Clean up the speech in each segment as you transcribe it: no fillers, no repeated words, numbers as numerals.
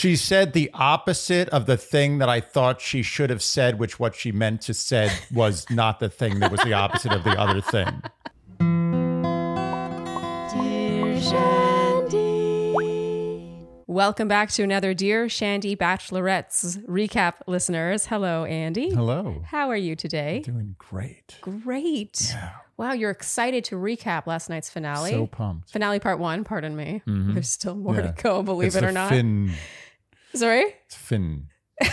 She said the opposite of the thing that I thought she should have said, which what she meant to said was not the thing that was the opposite of the other thing. Dear Shandy. Welcome back to another Dear Shandy Bachelorette's recap, listeners. Hello, Andy. Hello. How are you today? Doing great. Great. Yeah. Wow, you're excited to recap last night's finale. So pumped. Finale part one, pardon me. Mm-hmm. There's still more to go, believe it's it or not. Fin. Sorry? It's Finn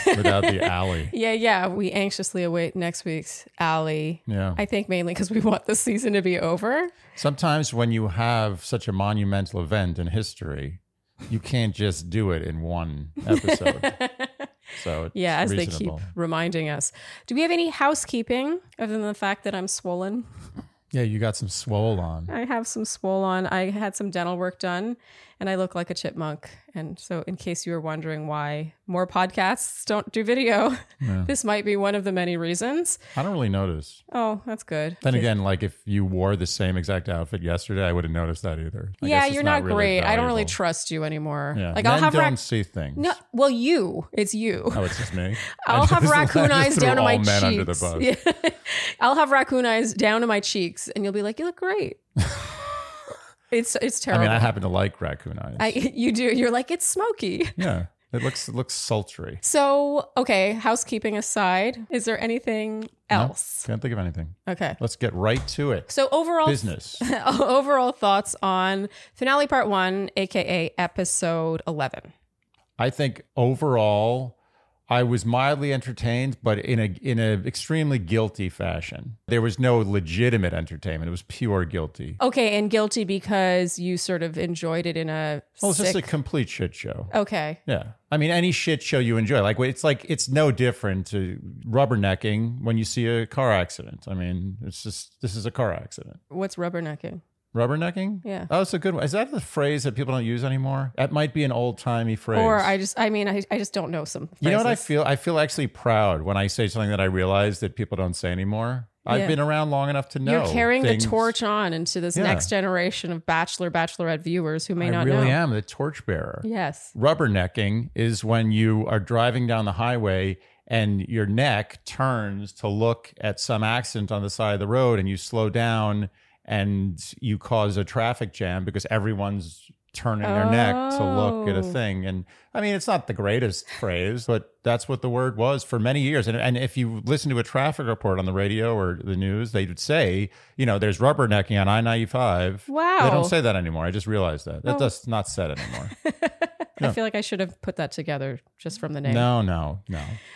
without the alley. Yeah. We anxiously await next week's alley. Yeah. I think mainly because we want the season to be over. Sometimes when you have such a monumental event in history, you can't just do it in one episode. So it's as reasonable. They keep reminding us. Do we have any housekeeping other than the fact that I'm swollen? Yeah, you got some swole on. I have some swole on. I had some dental work done, and I look like a chipmunk. And so in case you were wondering why more podcasts don't do video, this might be one of the many reasons. I don't really notice. Oh, that's good. Then again, like if you wore the same exact outfit yesterday, I wouldn't notice that either. Yeah, you're not great. Really, I don't really trust you anymore. Yeah. Like I'll have see things. No, well, it's you. Oh, it's just me? I'll have raccoon eyes down to my cheeks. Under the bus. Yeah. I'll have raccoon eyes down to my cheeks, and you'll be like, "You look great." It's terrible. I mean, I happen to like raccoon eyes. You do. You're like, it's smoky. Yeah, it looks sultry. So, okay, housekeeping aside, is there anything else? No, can't think of anything. Okay, let's get right to it. So overall thoughts on finale part one, aka episode 11. I think overall, I was mildly entertained, but in a extremely guilty fashion. There was no legitimate entertainment. It was pure guilty. Okay, and guilty because you sort of enjoyed it in a it's just a complete shit show. Okay. Yeah. I mean, any shit show you enjoy. Like it's no different to rubbernecking when you see a car accident. I mean, it's just, this is a car accident. What's rubbernecking? Rubbernecking? Yeah. Oh, it's a good one. Is that the phrase that people don't use anymore? That might be an old-timey phrase. Or I just don't know some phrases. You know what I feel? I feel actually proud when I say something that I realize that people don't say anymore. Yeah. I've been around long enough to know. You're carrying the torch on into this next generation of Bachelorette viewers who may not know. I really am the torchbearer. Yes. Rubbernecking is when you are driving down the highway and your neck turns to look at some accident on the side of the road and you slow down and you cause a traffic jam because everyone's turning their neck to look at a thing. And I mean, it's not the greatest phrase, but that's what the word was for many years. And if you listen to a traffic report on the radio or the news, they would say, you know, there's rubbernecking on I-95. Wow. They don't say that anymore. I just realized that. That's not said anymore. I feel like I should have put that together just from the name. No.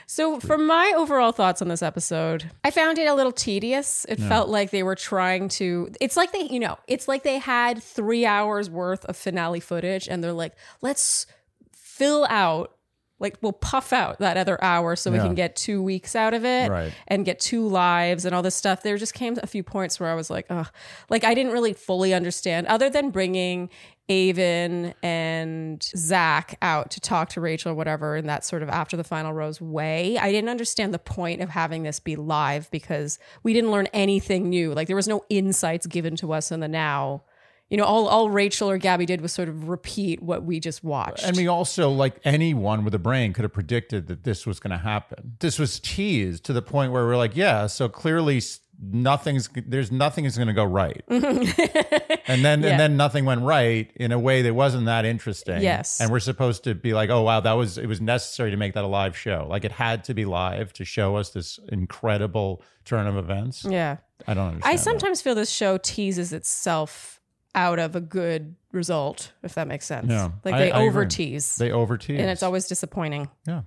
So for my overall thoughts on this episode, I found it a little tedious. It felt like they were trying to, it's like they had 3 hours worth of finale footage and they're like, let's fill out, like we'll puff out that other hour so we can get 2 weeks out of it and get 2 lives and all this stuff. There just came a few points where I was like, oh, like I didn't really fully understand other than bringing Avon and Zach out to talk to Rachel, whatever, in that sort of after the final rose way. I didn't understand the point of having this be live because we didn't learn anything new. Like there was no insights given to us in the now. You know, all Rachel or Gabby did was sort of repeat what we just watched. And we also, like anyone with a brain, could have predicted that this was going to happen. This was teased to the point where we're like, yeah, so clearly nothing is going to go right. and then nothing went right in a way that wasn't that interesting. Yes. And we're supposed to be like, oh, wow, it was necessary to make that a live show. Like it had to be live to show us this incredible turn of events. Yeah. I don't understand. I sometimes feel this show teases itself out of a good result, if that makes sense. Yeah, like I over tease. They over tease. And it's always disappointing. Yeah.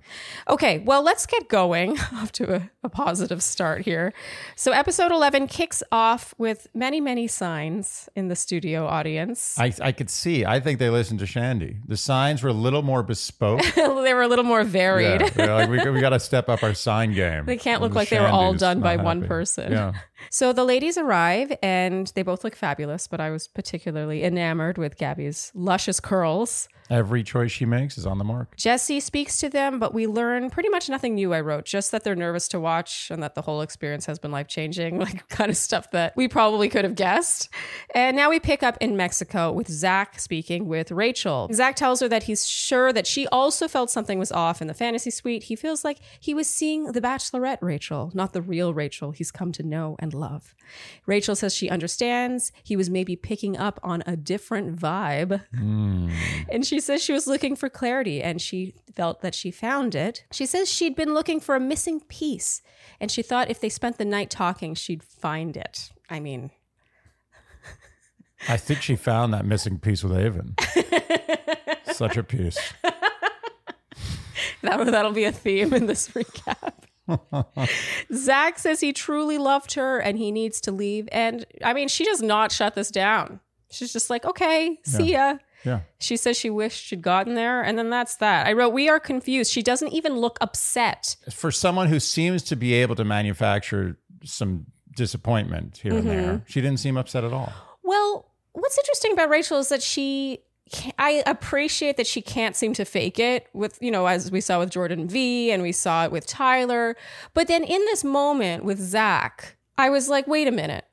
Okay, well, let's get going. Off to a positive start here. So episode 11 kicks off with many, many signs in the studio audience. I could see. I think they listened to Shandy. The signs were a little more bespoke. They were a little more varied. Yeah, they're like, we got to step up our sign game. They can't look like Shandy's they were all done by one person. Yeah. So the ladies arrive and they both look fabulous, but I was particularly enamored with Gabby's luscious curls. Every choice she makes is on the mark. Jesse speaks to them, but we learn pretty much nothing new, I wrote. Just that they're nervous to watch and that the whole experience has been life-changing, like kind of stuff that we probably could have guessed. And now we pick up in Mexico with Zach speaking with Rachel. Zach tells her that he's sure that she also felt something was off in the fantasy suite. He feels like he was seeing the Bachelorette Rachel, not the real Rachel he's come to know and love. Rachel says she understands. He was maybe picking up on a different vibe. And she says she was looking for clarity and she felt that she found it. She says she'd been looking for a missing piece and she thought if they spent the night talking, she'd find it. I mean, I think she found that missing piece with Avon. Such a piece. That'll be a theme in this recap. Zach says he truly loved her and he needs to leave. And I mean, she does not shut this down. She's just like, okay, see ya. Yeah. She says she wished she'd gotten there. And then that's that. I wrote, we are confused. She doesn't even look upset. For someone who seems to be able to manufacture some disappointment here and there, she didn't seem upset at all. Well, what's interesting about Rachel is that I appreciate that she can't seem to fake it with, you know, as we saw with Jordan V and we saw it with Tyler. But then in this moment with Zach, I was like, wait a minute.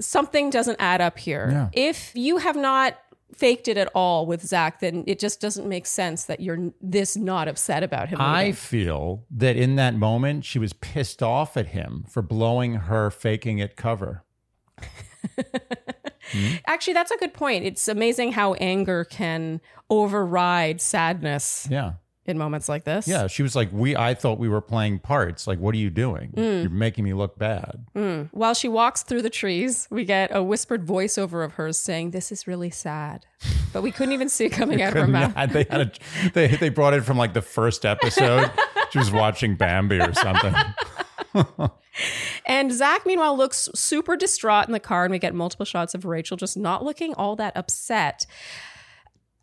Something doesn't add up here. Yeah. If you have not faked it at all with Zach, then it just doesn't make sense that you're this not upset about him. I feel that in that moment, she was pissed off at him for blowing her faking it cover. Actually, that's a good point. It's amazing how anger can override sadness. Yeah. In moments like this. Yeah, she was like, I thought we were playing parts. Like, what are you doing? You're making me look bad. While she walks through the trees, we get a whispered voiceover of hers saying, "This is really sad." But we couldn't even see it coming out of her mouth. They brought it from like the first episode. She was watching Bambi or something. And Zach, meanwhile, looks super distraught in the car, and we get multiple shots of Rachel just not looking all that upset.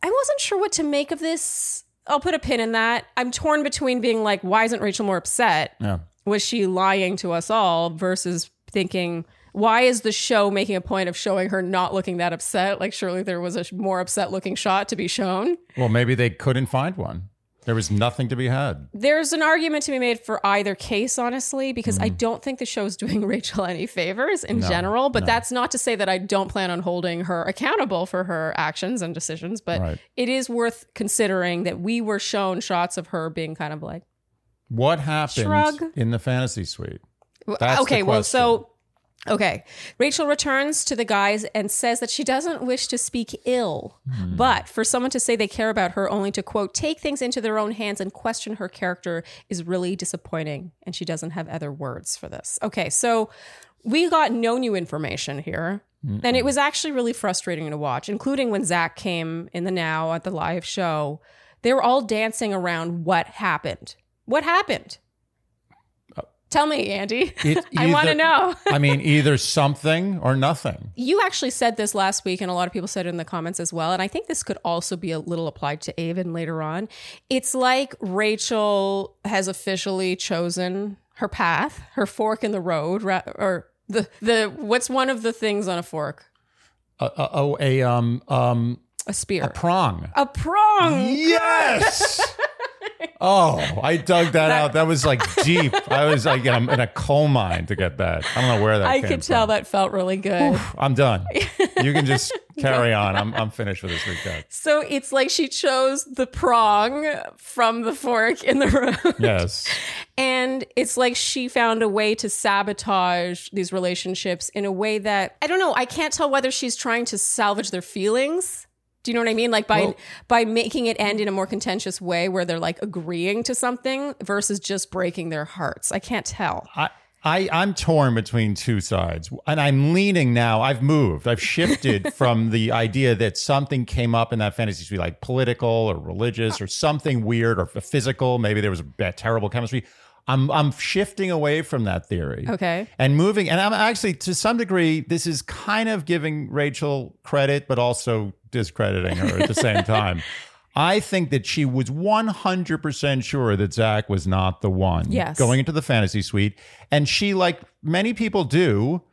I wasn't sure what to make of this. I'll put a pin in that. I'm torn between being like, why isn't Rachel more upset? Yeah. Was she lying to us all versus thinking, why is the show making a point of showing her not looking that upset? Like, surely there was a more upset looking shot to be shown. Well, maybe they couldn't find one. There was nothing to be had. There's an argument to be made for either case, honestly, because I don't think the show's doing Rachel any favors in general. But that's not to say that I don't plan on holding her accountable for her actions and decisions. But it is worth considering that we were shown shots of her being kind of like, what happened in the fantasy suite? That's okay, well, so... Okay. Rachel returns to the guys and says that she doesn't wish to speak ill, but for someone to say they care about her only to, quote, take things into their own hands and question her character is really disappointing. And she doesn't have other words for this. Okay. So we got no new information here. And it was actually really frustrating to watch, including when Zach came in the now at the live show. They were all dancing around what happened. What happened? Tell me, Andy. I want to know. I mean, either something or nothing. You actually said this last week, and a lot of people said it in the comments as well. And I think this could also be a little applied to Avon later on. It's like Rachel has officially chosen her path, her fork in the road, or the what's one of the things on a fork? A spear. A prong. A prong. Yes. Oh, I dug that out. That was like deep. I was like, I'm in a coal mine to get that. I don't know where that came from. I could tell that felt really good. Oof, I'm done. You can just carry on. I'm finished with this recap. So it's like she chose the prong from the fork in the road. Yes. And it's like she found a way to sabotage these relationships in a way that, I don't know, I can't tell whether she's trying to salvage their feelings. Do you know what I mean? Like by making it end in a more contentious way where they're like agreeing to something versus just breaking their hearts. I can't tell. I'm torn between two sides, and I'm leaning now. I've moved. I've shifted from the idea that something came up in that fantasy suite, like political or religious or something weird or physical. Maybe there was a terrible chemistry. I'm shifting away from that theory. Okay. And moving. And I'm actually, to some degree, this is kind of giving Rachel credit, but also discrediting her at the same time. I think that she was 100% sure that Zach was not the one going into the fantasy suite. And she, like many people do,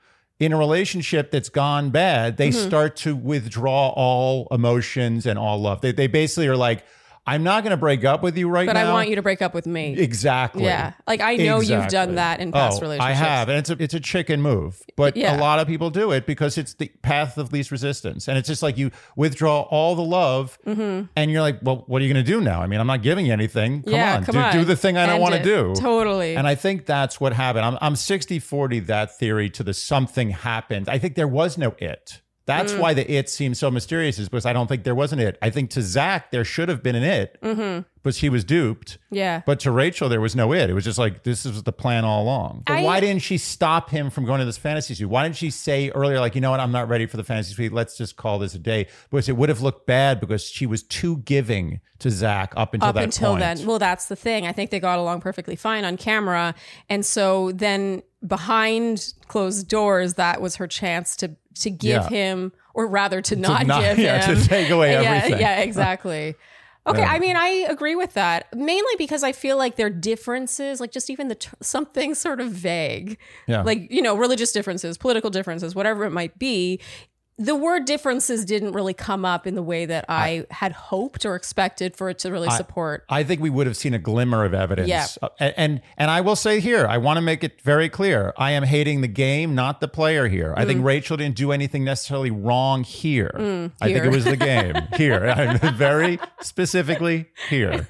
in a relationship that's gone bad, they mm-hmm. start to withdraw all emotions and all love. They basically are like, I'm not going to break up with you right now. But I want you to break up with me. Exactly. Yeah. Like, I know you've done that in past relationships. I have. And it's a chicken move. But a lot of people do it because it's the path of least resistance. And it's just like you withdraw all the love mm-hmm. and you're like, well, what are you going to do now? I mean, I'm not giving you anything. Come on. Do the thing I don't want to do. Totally. And I think that's what happened. I'm 60-40 that theory to the something happened. I think there was no it. That's why the it seems so mysterious, is because I don't think there was an it. I think to Zach, there should have been an it, mm-hmm. but she was duped. Yeah. But to Rachel, there was no it. It was just like, this is the plan all along. But why didn't she stop him from going to this fantasy suite? Why didn't she say earlier, like, you know what, I'm not ready for the fantasy suite. Let's just call this a day. Because it would have looked bad because she was too giving to Zach up until that point. Well, that's the thing. I think they got along perfectly fine on camera. And so then behind closed doors, that was her chance to give him, or rather to not give him. To take away everything. Yeah, exactly. Okay, yeah. I mean, I agree with that. Mainly because I feel like their differences, like just even something sort of vague. Yeah. Like, you know, religious differences, political differences, whatever it might be. The word differences didn't really come up in the way that I had hoped or expected for it to really support. I think we would have seen a glimmer of evidence. Yeah. And I will say here, I want to make it very clear. I am hating the game, not the player here. I think Rachel didn't do anything necessarily wrong here. I think it was the game here. I'm very specifically here.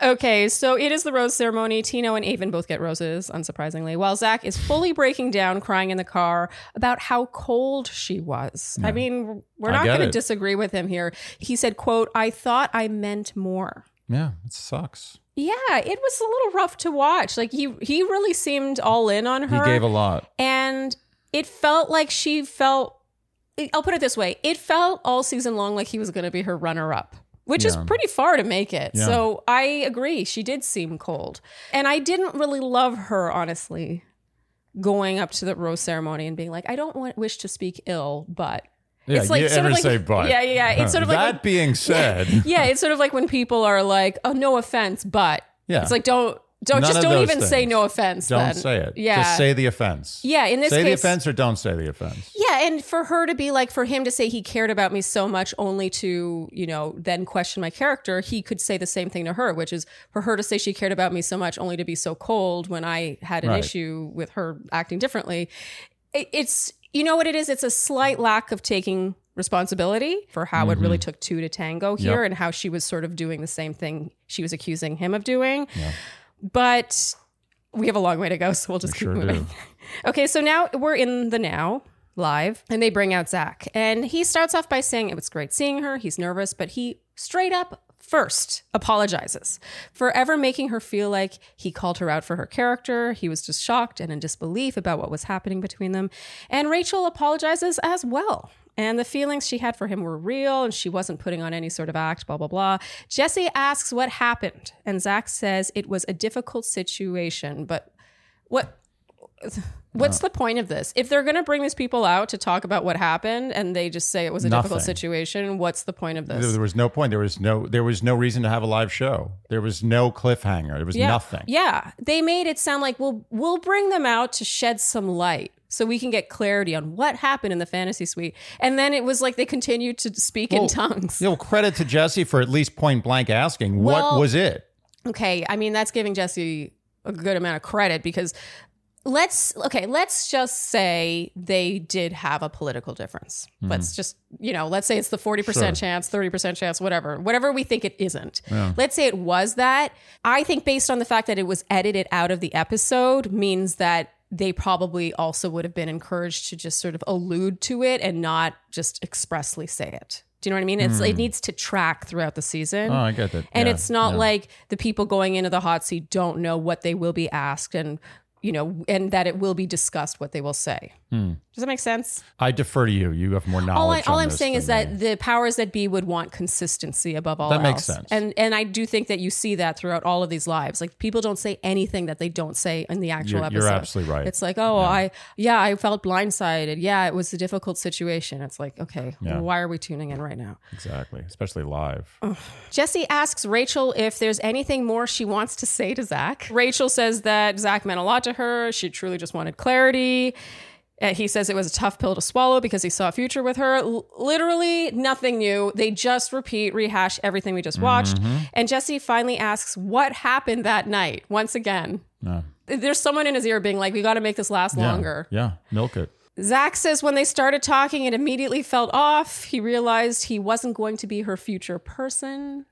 Okay, so it is the rose ceremony. Tino and Avon both get roses, unsurprisingly, while Zach is fully breaking down, crying in the car about how cold she was. Yeah. I mean, we're not going to disagree with him here. He said, quote, I thought I meant more. Yeah, it sucks. Yeah, it was a little rough to watch. Like, he really seemed all in on her. He gave a lot. And it felt like she felt, I'll put it this way, it felt all season long like he was going to be her runner-up. Which is pretty far to make it. Yeah. So I agree. She did seem cold. And I didn't really love her, honestly, going up to the rose ceremony and being like, I don't wish to speak ill, but... Yeah, it's like, you sort of like, say but. Yeah. It's sort of like... That being said... Yeah, it's sort of like when people are like, oh, no offense, but... Yeah. It's like, don't say no offense. Don't say it. Yeah. Just say the offense. Yeah. In this case, say the offense or don't say the offense. Yeah. And for her to be like, for him to say he cared about me so much only to, you know, then question my character, he could say the same thing to her, which is for her to say she cared about me so much only to be so cold when I had an issue with her acting differently. It's, you know what it is? It's a slight lack of taking responsibility for how it really took two to tango here and how she was sort of doing the same thing she was accusing him of doing. Yeah. But we have a long way to go, so we'll just keep moving. Okay, so now we're in the now, live, and they bring out Zach. And he starts off by saying it was great seeing her. He's nervous, but he straight up first apologizes for ever making her feel like he called her out for her character. He was just shocked and in disbelief about what was happening between them. And Rachel apologizes as well. And the feelings she had for him were real, and she wasn't putting on any sort of act, blah, blah, blah. Jesse asks what happened, and Zach says it was a difficult situation. But what's the point of this? If they're going to bring these people out to talk about what happened, and they just say it was a difficult situation, what's the point of this? There was no point. There was no reason to have a live show. There was no cliffhanger. There was nothing. Yeah. They made it sound like, well, we'll bring them out to shed some light, so we can get clarity on what happened in the fantasy suite. And then it was like they continued to speak in tongues. You know, credit to Jesse for at least point blank asking, what was it? Okay, I mean, that's giving Jesse a good amount of credit because let's just say they did have a political difference. Mm-hmm. Let's just, you know, let's say it's the 40% chance, 30% chance, whatever we think it isn't. Yeah. Let's say it was that. I think based on the fact that it was edited out of the episode means that they probably also would have been encouraged to just sort of allude to it and not just expressly say it. Do you know what I mean? It needs to track throughout the season. Oh, I get that. And it's not like the people going into the hot seat don't know what they will be asked and, you know, and that it will be discussed what they will say. Does that make sense? I defer to you. You have more knowledge. All I'm saying is that the powers that be would want consistency above all else. That makes sense. And I do think that you see that throughout all of these lives. Like, people don't say anything that they don't say in the actual episode. You're absolutely right. It's like, I felt blindsided. Yeah, it was a difficult situation. It's like, okay, why are we tuning in right now? Exactly, especially live. Oh. Jesse asks Rachel if there's anything more she wants to say to Zach. Rachel says that Zach meant a lot to her. She truly just wanted clarity. He says it was a tough pill to swallow because he saw a future with her. Literally nothing new. They just rehash everything we just watched. Mm-hmm. And Jesse finally asks what happened that night. Once again, there's someone in his ear being like, we got to make this last longer. Yeah. Milk it. Zach says when they started talking, it immediately felt off. He realized he wasn't going to be her future person.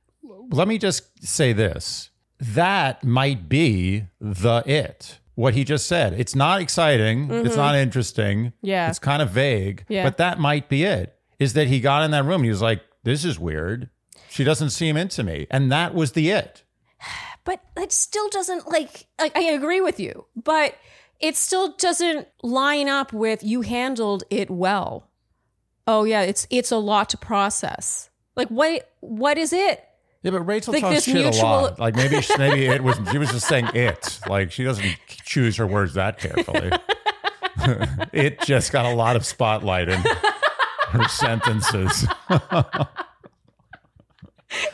Let me just say this. That might be the it. What he just said. It's not exciting. Mm-hmm. It's not interesting. Yeah. It's kind of vague. Yeah. But that might be it. Is that he got in that room and he was like, this is weird. She doesn't seem into me. And that was the it. But it still doesn't like I agree with you, but it still doesn't line up with you handled it well. Oh yeah, it's a lot to process. Like what is it? Yeah, but Rachel talks shit a lot. Like maybe it wasn't. She was just saying it. Like she doesn't choose her words that carefully. It just got a lot of spotlight in her sentences.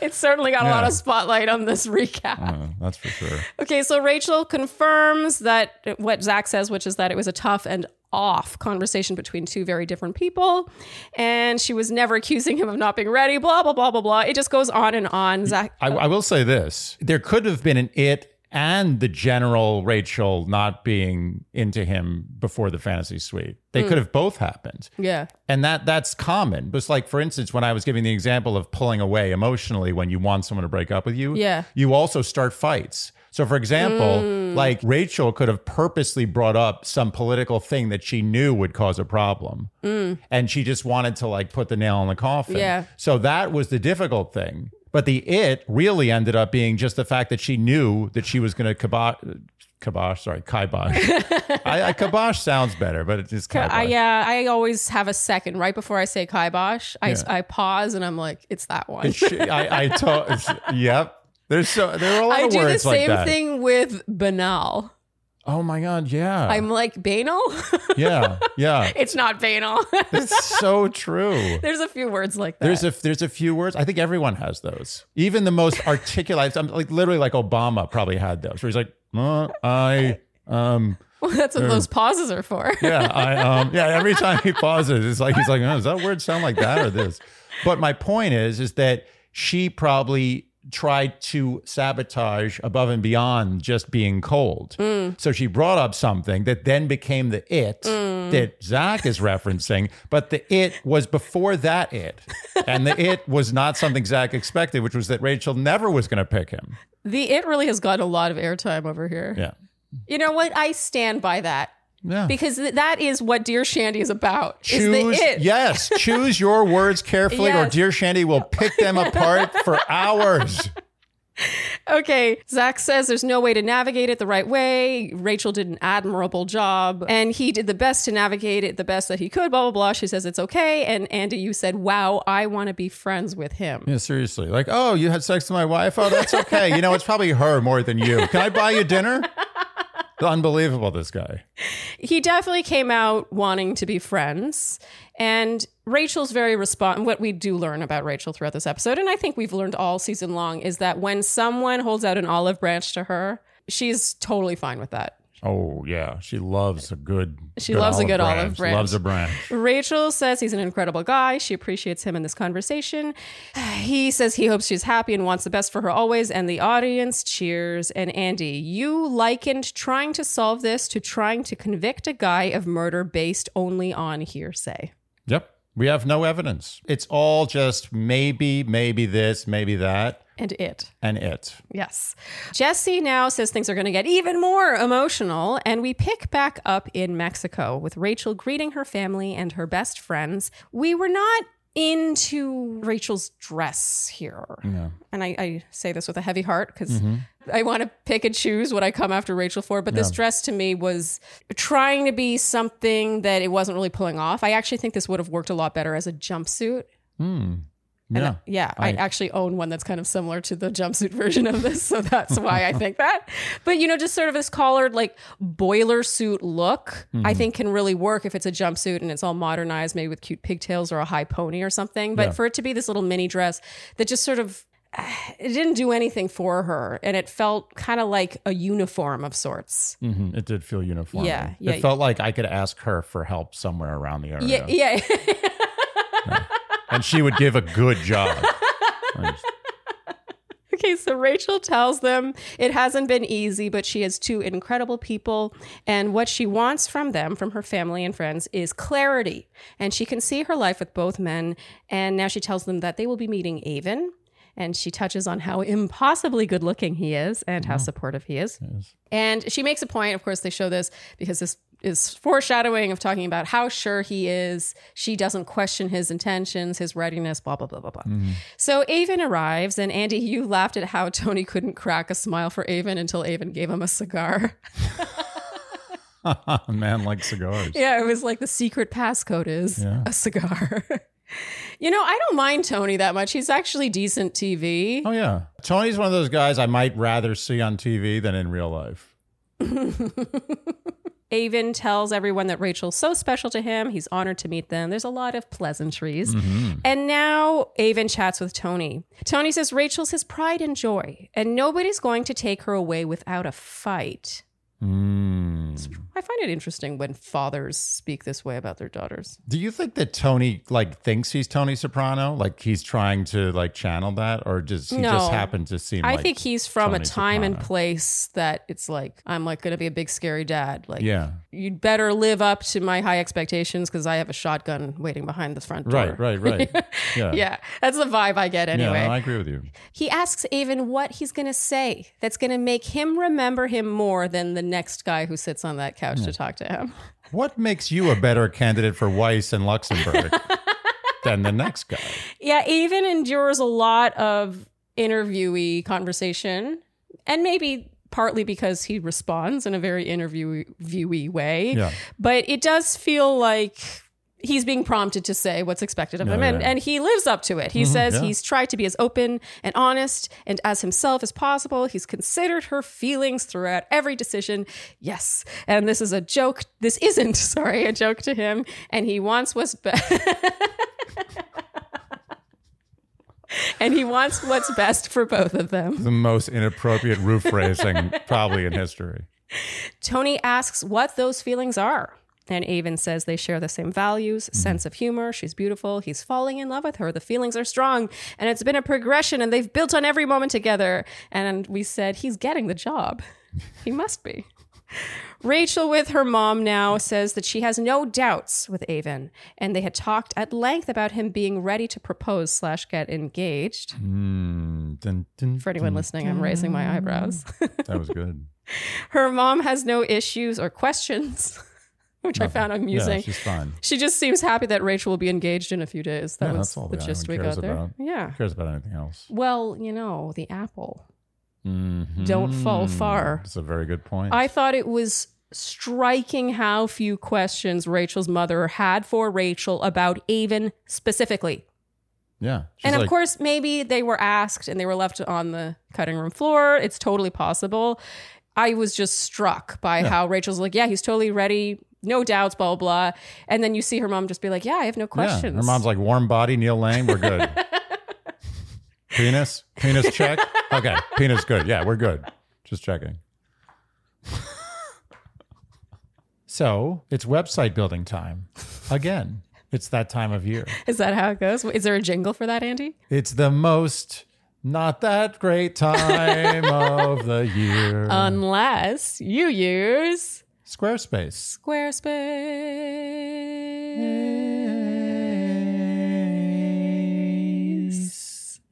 It certainly got a lot of spotlight on this recap. That's for sure. Okay, so Rachel confirms that what Zach says, which is that it was a tough and off conversation between two very different people, and she was never accusing him of not being ready, blah, blah, blah, blah, blah. It just goes on and on. Zach, I will say this. There could have been an it and the general Rachel not being into him before the fantasy suite. They could have both happened. Yeah. And that's common. But it's like, for instance, when I was giving the example of pulling away emotionally when you want someone to break up with you, you also start fights. So, for example, like Rachel could have purposely brought up some political thing that she knew would cause a problem. And she just wanted to like put the nail in the coffin. Yeah. So that was the difficult thing. But the it really ended up being just the fact that she knew that she was going to kibosh. I kibosh sounds better, but it's just kibosh. Yeah, I always have a second right before I say kibosh. I pause and I'm like, it's that one. Yep. There are a lot of words like that. I do the same thing with banal. Oh my God, yeah. I'm like, banal? Yeah. It's not banal. It's so true. There's a few words like that. There's a few words. I think everyone has those. Even the most articulate, I'm like literally like Obama probably had those, where he's like, Well, that's what those pauses are for. Every time he pauses, it's like, he's like, oh, does that word sound like that or this? But my point is that she probably tried to sabotage above and beyond just being cold. So she brought up something that then became the it that Zach is referencing, but the it was before that it. And the it was not something Zach expected, which was that Rachel never was going to pick him. The it really has gotten a lot of airtime over here. Yeah. You know what? I stand by that. Yeah. Because that is what Dear Shandy is about. Choose, is the it. Yes, choose your words carefully or Dear Shandy will pick them apart for hours. Okay, Zach says there's no way to navigate it the right way. Rachel did an admirable job, and he did the best to navigate it the best that he could, blah, blah, blah. She says it's okay, and Andy, you said, wow, I want to be friends with him. Yeah, seriously. Like, oh, you had sex with my wife? Oh, that's okay. You know, it's probably her more than you. Can I buy you dinner? Unbelievable, this guy. He definitely came out wanting to be friends. And Rachel's very responsive. What we do learn about Rachel throughout this episode, and I think we've learned all season long, is that when someone holds out an olive branch to her, she's totally fine with that. Oh, yeah. She loves a good olive branch. Loves a branch. Rachel says he's an incredible guy. She appreciates him in this conversation. He says he hopes she's happy and wants the best for her always. And the audience cheers. And Andy, you likened trying to solve this to trying to convict a guy of murder based only on hearsay. Yep. We have no evidence. It's all just maybe this, maybe that. And it. Yes. Jesse now says things are going to get even more emotional. And we pick back up in Mexico with Rachel greeting her family and her best friends. We were not into Rachel's dress here. Yeah. And I say this with a heavy heart because I want to pick and choose what I come after Rachel for. But this dress to me was trying to be something that it wasn't really pulling off. I actually think this would have worked a lot better as a jumpsuit. I actually own one that's kind of similar to the jumpsuit version of this. So that's why I think that. But, you know, just sort of this collared, like boiler suit look, I think can really work if it's a jumpsuit and it's all modernized, maybe with cute pigtails or a high pony or something. But for it to be this little mini dress that just sort of it didn't do anything for her, and it felt kind of like a uniform of sorts. Mm-hmm. It did feel uniform. Yeah. It felt like I could ask her for help somewhere around the area. Yeah. And she would give a good job. Okay, so Rachel tells them it hasn't been easy, but she has two incredible people, and what she wants from them, from her family and friends, is clarity. And she can see her life with both men, and now she tells them that they will be meeting Avon. And she touches on how impossibly good-looking he is and how supportive he is. Yes. And she makes a point, of course, they show this because this is foreshadowing of talking about how sure he is. She doesn't question his intentions, his readiness, blah, blah, blah, blah, blah. Mm-hmm. So Avon arrives, and Andy, you laughed at how Tony couldn't crack a smile for Avon until Avon gave him a cigar. Man likes cigars. Yeah, it was like the secret passcode is a cigar. You know, I don't mind Tony that much. He's actually decent TV. Oh, yeah. Tony's one of those guys I might rather see on TV than in real life. Avon tells everyone that Rachel's so special to him. He's honored to meet them. There's a lot of pleasantries. Mm-hmm. And now Avon chats with Tony. Tony says Rachel's his pride and joy, and nobody's going to take her away without a fight. I find it interesting when fathers speak this way about their daughters. Do you think that Tony thinks he's Tony Soprano? Like he's trying to channel that, or does he just happen to seem I think he's from Tony a time Soprano. And place that it's I'm going to be a big scary dad. You'd better live up to my high expectations because I have a shotgun waiting behind the front door. Right. Yeah. That's the vibe I get anyway. Yeah, no, I agree with you. He asks Avon what he's going to say that's going to make him remember him more than the next guy who sits on that couch to talk to him. What makes you a better candidate for Weiss and Luxembourg than the next guy? Yeah, Avon endures a lot of interviewee conversation, and maybe partly because he responds in a very interviewee way, but it does feel like he's being prompted to say what's expected of him. And he lives up to it. He says he's tried to be as open and honest and as himself as possible. He's considered her feelings throughout every decision. Yes. And this is a joke. This isn't, a joke to him. And he wants what's best. And he wants what's best for both of them. The most inappropriate roof raising probably in history. Tony asks what those feelings are. And Avon says they share the same values, sense of humor. She's beautiful. He's falling in love with her. The feelings are strong. And it's been a progression. And they've built on every moment together. And we said, he's getting the job. He must be. Rachel, with her mom now, says that she has no doubts with Avon. And they had talked at length about him being ready to propose / get engaged. For anyone listening, I'm raising my eyebrows. That was good. Her mom has no issues or questions. Which Nothing. I found amusing. Yeah, she's fine. She just seems happy that Rachel will be engaged in a few days. That was the gist we got there. Who cares about anything else? Well, the apple. Mm-hmm. Don't fall far. That's a very good point. I thought it was striking how few questions Rachel's mother had for Rachel about Avon specifically. Yeah. And of course, maybe they were asked and they were left on the cutting room floor. It's totally possible. I was just struck by how Rachel's he's totally ready. No doubts, blah, blah, blah. And then you see her mom just be I have no questions. Yeah. Her mom's warm body, Neil Lang, we're good. Penis check. Okay, penis good. Yeah, we're good. Just checking. So it's website building time. Again, it's that time of year. Is that how it goes? Is there a jingle for that, Andy? It's the most not that great time of the year. Unless you use... Squarespace.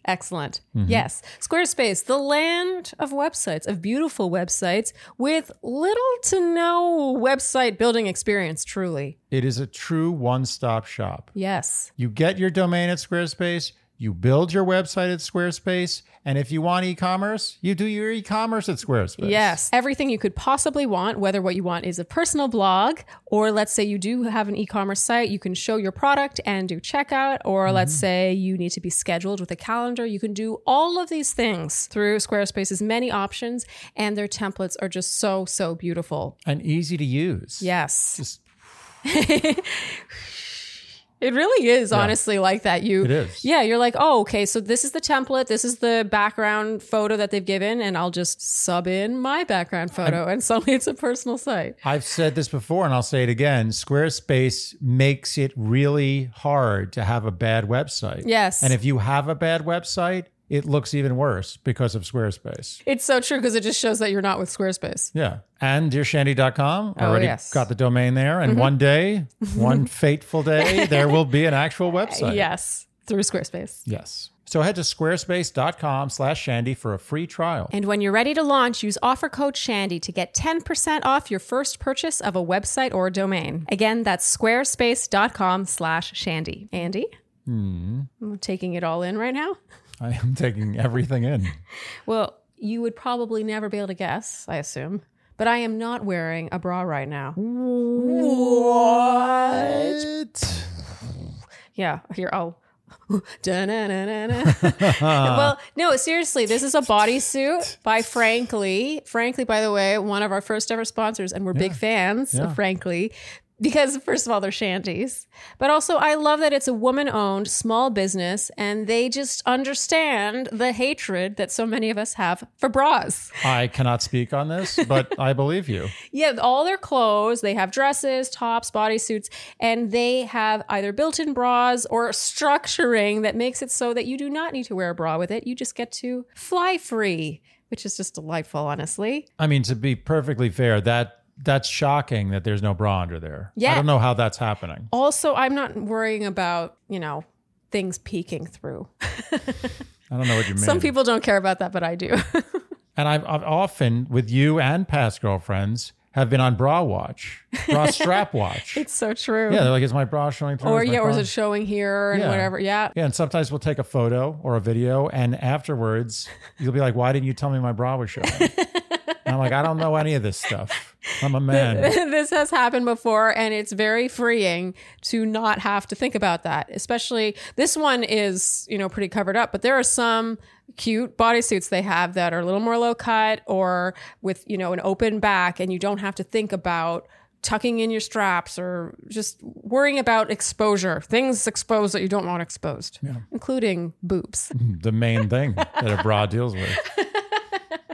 Excellent. Mm-hmm. Yes. Squarespace, the land of websites, of beautiful websites with little to no website building experience, truly. It is a true one-stop shop. Yes. You get your domain at Squarespace. You build your website at Squarespace, and if you want e-commerce, you do your e-commerce at Squarespace. Yes, everything you could possibly want, whether what you want is a personal blog, or let's say you do have an e-commerce site, you can show your product and do checkout, or let's say you need to be scheduled with a calendar. You can do all of these things through Squarespace's many options, and their templates are just so, so beautiful. And easy to use. Yes. Just... It really is honestly like that. It is. Yeah. You're like, oh, okay. So this is the template. This is the background photo that they've given. And I'll just sub in my background photo and suddenly it's a personal site. I've said this before and I'll say it again. Squarespace makes it really hard to have a bad website. Yes. And if you have a bad website, it looks even worse because of Squarespace. It's so true because it just shows that you're not with Squarespace. Yeah. And DearShandy.com already got the domain there. And one day, one fateful day, there will be an actual website. Yes. Through Squarespace. Yes. So head to squarespace.com/Shandy for a free trial. And when you're ready to launch, use offer code Shandy to get 10% off your first purchase of a website or domain. Again, that's squarespace.com/Shandy. Andy? I'm taking it all in right now. I am taking everything in. Well, you would probably never be able to guess, I assume. But I am not wearing a bra right now. What? Yeah, here, I'll... Well, no, seriously, this is a bodysuit by Frankly. Frankly, by the way, one of our first ever sponsors, and we're big fans of Frankly. Because first of all, they're shanties, but also I love that it's a woman-owned small business and they just understand the hatred that so many of us have for bras. I cannot speak on this, but I believe you. Yeah, all their clothes, they have dresses, tops, bodysuits, and they have either built-in bras or structuring that makes it so that you do not need to wear a bra with it. You just get to fly free, which is just delightful, honestly. I mean, to be perfectly fair, that's shocking that there's no bra under there. Yeah. I don't know how that's happening. Also, I'm not worrying about, things peeking through. I don't know what you mean. Some people don't care about that, but I do. And I've often, with you and past girlfriends, have been on bra watch, bra strap watch. It's so true. Yeah, they're like, is my bra showing through? Or is it showing here and whatever? Yeah. Yeah, and sometimes we'll take a photo or a video, and afterwards, you'll be like, why didn't you tell me my bra was showing? And I'm like, I don't know any of this stuff. I'm a man. This has happened before, and it's very freeing to not have to think about that. Especially this one is, pretty covered up, but there are some cute bodysuits they have that are a little more low cut or with, an open back, and you don't have to think about tucking in your straps or just worrying about exposure, things exposed that you don't want exposed, including boobs. The main thing that a bra deals with.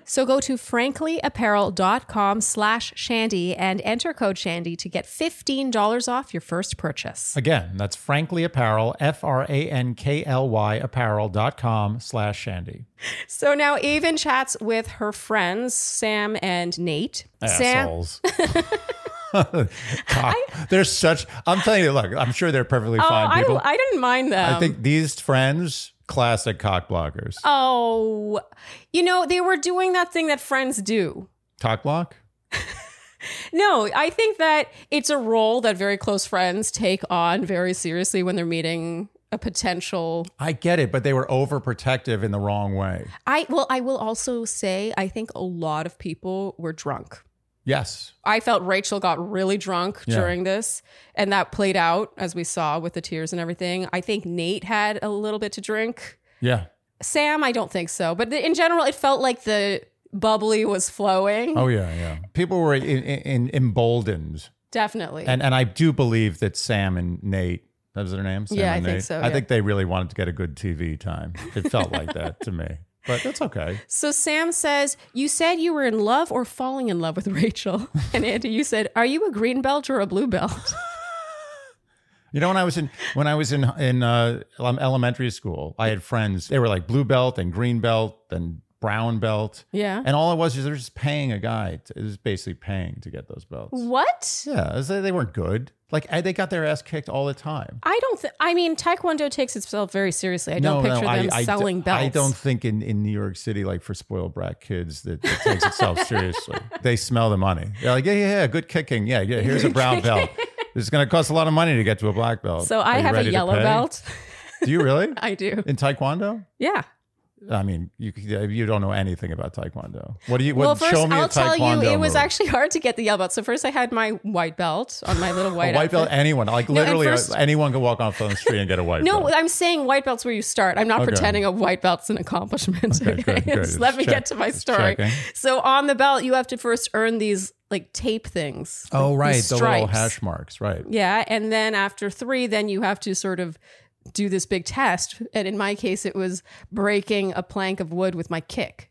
So go to franklyapparel.com/Shandy and enter code Shandy to get $15 off your first purchase. Again, that's Frankly Apparel, Frankly apparel.com/Shandy. So now Avon chats with her friends, Sam and Nate. Assholes. I'm telling you, look, I'm sure they're perfectly fine people. I didn't mind them. I think these friends... classic cock blockers. Oh, they were doing that thing that friends do. Cock block? No, I think that it's a role that very close friends take on very seriously when they're meeting a potential. I get it, but they were overprotective in the wrong way. I will also say, I think a lot of people were drunk. Yes. I felt Rachel got really drunk during this, and that played out, as we saw, with the tears and everything. I think Nate had a little bit to drink. Yeah. Sam, I don't think so. But in general, it felt like the bubbly was flowing. Oh, yeah, yeah. People were emboldened. Definitely. And I do believe that Sam and Nate, that was their name? Sam and Nate? I think so. Yeah. I think they really wanted to get a good TV time. It felt like that to me. But that's okay. So Sam says, you said you were in love or falling in love with Rachel. And Andy, you said, are you a green belt or a blue belt? When I was in elementary school, I had friends. They were like blue belt and green belt and brown belt. Yeah. And all it was is they were just paying a guy. It was basically paying to get those belts. What? Yeah. They weren't good. They got their ass kicked all the time. Taekwondo takes itself very seriously. I don't picture them selling belts. I don't think in New York City, for spoiled brat kids, that it takes itself seriously. They smell the money. They're like, yeah, good kicking. Yeah, here's a brown belt. This is going to cost a lot of money to get to a black belt. So I have a yellow belt. Do you really? I do. In Taekwondo? Yeah. You don't know anything about Taekwondo. What do you? What, well, first show me I'll a tell you, it was actually hard to get the yellow belt. So first, I had my white belt on my little white. A white outfit. Belt, anyone literally anyone can walk off on the street and get a white belt. No, I'm saying white belt's where you start. I'm not pretending a white belt's an accomplishment. Okay, good. Let me get to my story. So on the belt, you have to first earn these like tape things. Oh, right. The little hash marks. Right. Yeah. And then after 3, then you have to sort of do this big test. And in my case, it was breaking a plank of wood with my kick.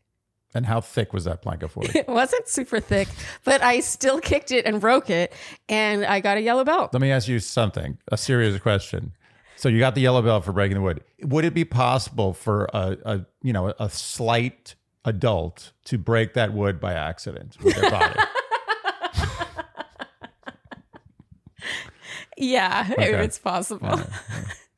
And how thick was that plank of wood? It wasn't super thick, but I still kicked it and broke it. And I got a yellow belt. Let me ask you something, a serious question. So you got the yellow belt for breaking the wood. Would it be possible for a slight adult to break that wood by accident with their body? Yeah, okay. It's possible. All right.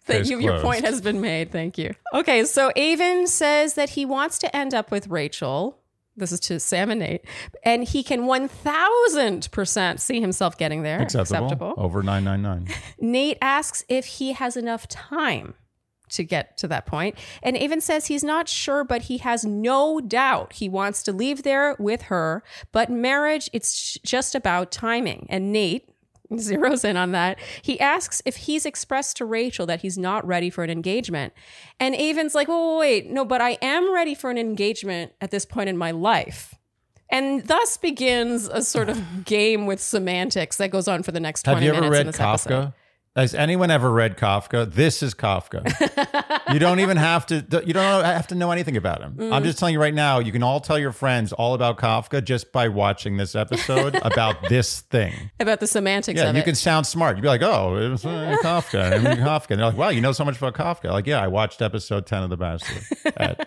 That your point has been made. Thank you. Okay, so Avon says that he wants to end up with Rachel. This is to Sam and Nate. And he can 1,000% see himself getting there. Acceptable. Over 999. Nate asks if he has enough time to get to that point. And Avon says he's not sure, but he has no doubt he wants to leave there with her. But marriage, it's just about timing. And Nate zeroes in on that. He asks if he's expressed to Rachel that he's not ready for an engagement. And Avon's like, well, wait, no, but I am ready for an engagement at this point in my life. And thus begins a sort of game with semantics that goes on for the next 20 minutes. Have you ever read Kafka? Episode. Has anyone ever read Kafka? This is Kafka. You don't have to know anything about him. I'm just telling you right now, you can all tell your friends all about Kafka just by watching this episode about this thing. About the semantics of it. Yeah, you can sound smart. You'd be like, oh, it was Kafka. Kafka. And they're like, wow, you know so much about Kafka. Like, yeah, I watched episode 10 of The Bachelorette.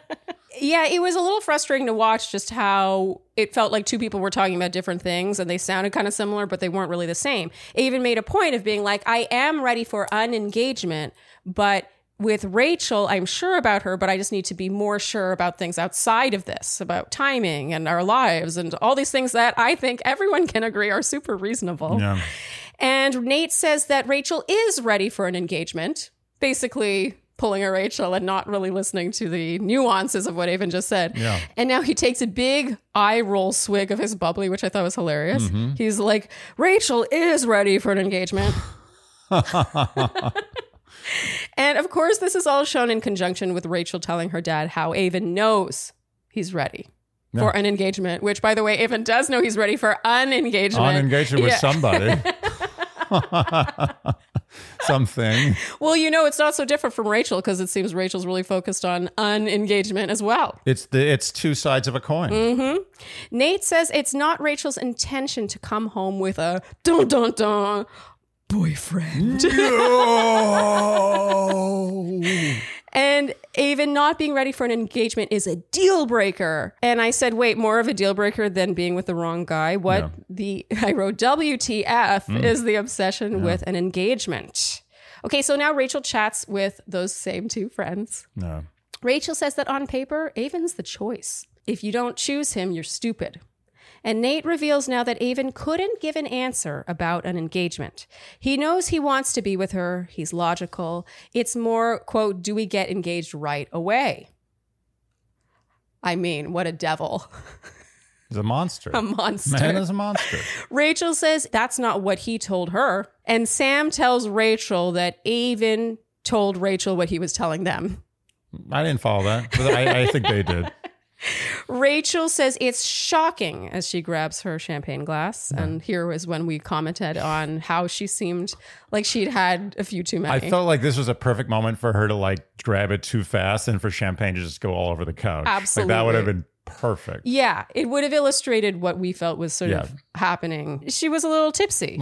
Yeah, it was a little frustrating to watch just how it felt like two people were talking about different things and they sounded kind of similar, but they weren't really the same. Avon made a point of being like, I am ready for an engagement, but with Rachel, I'm sure about her, but I just need to be more sure about things outside of this, about timing and our lives and all these things that I think everyone can agree are super reasonable. Yeah. And Nate says that Rachel is ready for an engagement, basically pulling a Rachel and not really listening to the nuances of what Avon just said. Yeah. And now he takes a big eye roll swig of his bubbly, which I thought was hilarious. Mm-hmm. He's like, Rachel is ready for an engagement. And of course, this is all shown in conjunction with Rachel telling her dad how Avon knows he's ready for an engagement, which, by the way, Avon does know he's ready for an engagement. An engagement with somebody. Something. Well, it's not so different from Rachel because it seems Rachel's really focused on an engagement as well. It's two sides of a coin. Mm-hmm. Nate says it's not Rachel's intention to come home with a dun dun dun boyfriend. No. And Avon not being ready for an engagement is a deal breaker. And I said, wait, more of a deal breaker than being with the wrong guy. I wrote WTF is the obsession with an engagement. Okay, so now Rachel chats with those same two friends. No. Rachel says that on paper, Avon's the choice. If you don't choose him, you're stupid. And Nate reveals now that Avon couldn't give an answer about an engagement. He knows he wants to be with her. He's logical. It's more, quote, do we get engaged right away? I mean, what a devil. He's a monster. A monster. Man is a monster. Rachel says that's not what he told her. And Sam tells Rachel that Avon told Rachel what he was telling them. I didn't follow that, but I think they did. Rachel says it's shocking as she grabs her champagne glass. Yeah. And here was when we commented on how she seemed like she'd had a few too many. I felt like this was a perfect moment for her to grab it too fast and for champagne to just go all over the couch. Absolutely. That would have been perfect. Yeah. It would have illustrated what we felt was sort of happening. She was a little tipsy.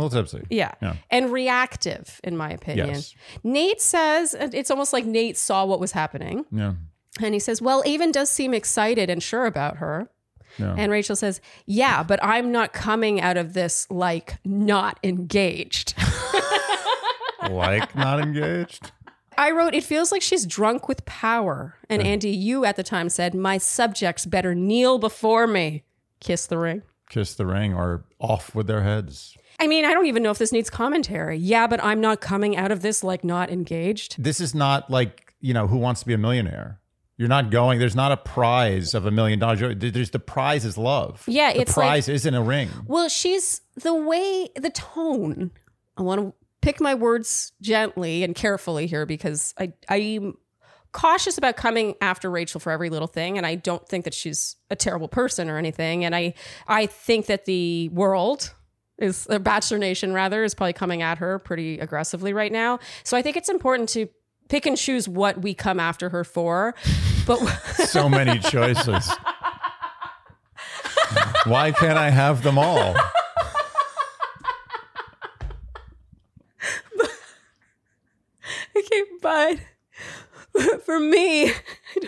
Yeah. And reactive, in my opinion. Yes. Nate says it's almost like Nate saw what was happening. Yeah. And he says, well, Avon does seem excited and sure about her. No. And Rachel says, yeah, but I'm not coming out of this not engaged. Not engaged? I wrote, it feels like she's drunk with power. And Andy, you at the time said, my subjects better kneel before me. Kiss the ring. Kiss the ring or off with their heads. I mean, I don't even know if this needs commentary. Yeah, but I'm not coming out of this not engaged. This is not Who Wants to Be a Millionaire? You're not going. There's not a prize of $1 million. There's the prize is love. Yeah, the prize isn't a ring. Well, she's the tone. I want to pick my words gently and carefully here because I'm cautious about coming after Rachel for every little thing. And I don't think that she's a terrible person or anything. And I think that the world is, or Bachelor Nation rather, is probably coming at her pretty aggressively right now. So I think it's important to pick and choose what we come after her for. But so many choices. Why can't I have them all? Okay, but for me, I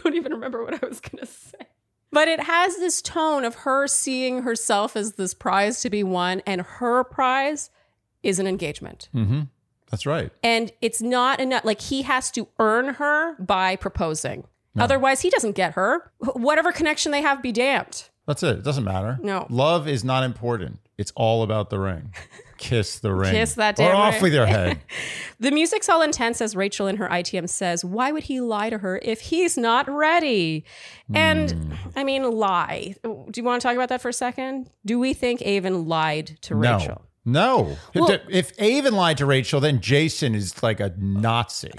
don't even remember what I was going to say. But it has this tone of her seeing herself as this prize to be won, and her prize is an engagement. Mm-hmm. That's right. And it's not enough. Like, he has to earn her by proposing. No. Otherwise, he doesn't get her. Whatever connection they have, be damned. That's it. It doesn't matter. No. Love is not important. It's all about the ring. Kiss the ring. Kiss that damn ring. Or off with your head. The music's all intense as Rachel in her ITM says, why would he lie to her if he's not ready? And I mean, lie. Do you want to talk about that for a second? Do we think Avon lied to Rachel? No. Well, if Avon lied to Rachel, then Jason is like a Nazi.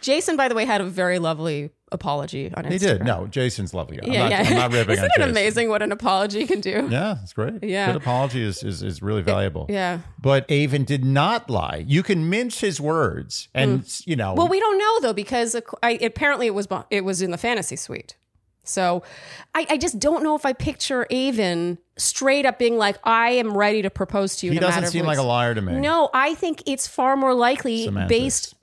Jason, by the way, had a very lovely apology on Instagram. He did. No, Jason's lovely. I'm not ripping on Jason. Isn't it amazing what an apology can do? Yeah, it's great. Yeah. Good apology is really valuable. Yeah. But Avon did not lie. You can mince his words and, you know. Well, we don't know, though, because apparently it was in the fantasy suite. So I just don't know if I picture Avon straight up being like, I am ready to propose to you. He doesn't seem like a liar to me. No, I think it's far more likely based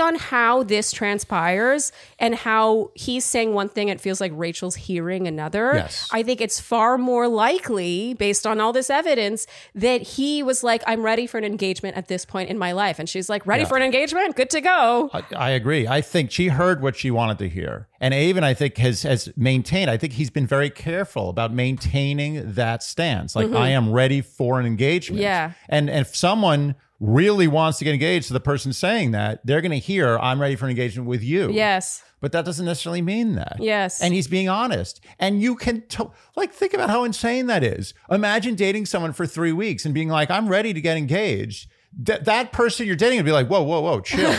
on how this transpires and how he's saying one thing, it feels like Rachel's hearing another. Yes. I think it's far more likely, based on all this evidence, that he was like, I'm ready for an engagement at this point in my life. And she's like, ready for an engagement? Good to go. I agree. I think she heard what she wanted to hear. And Avon, I think, has maintained. I think he's been very careful about maintaining that stance. Like, I am ready for an engagement. Yeah. And if someone really wants to get engaged to the person saying that, they're going to hear, I'm ready for an engagement with you. Yes. But that doesn't necessarily mean that. Yes. And he's being honest. And you can, think about how insane that is. Imagine dating someone for 3 weeks and being like, I'm ready to get engaged. That person you're dating would be like, whoa, chill,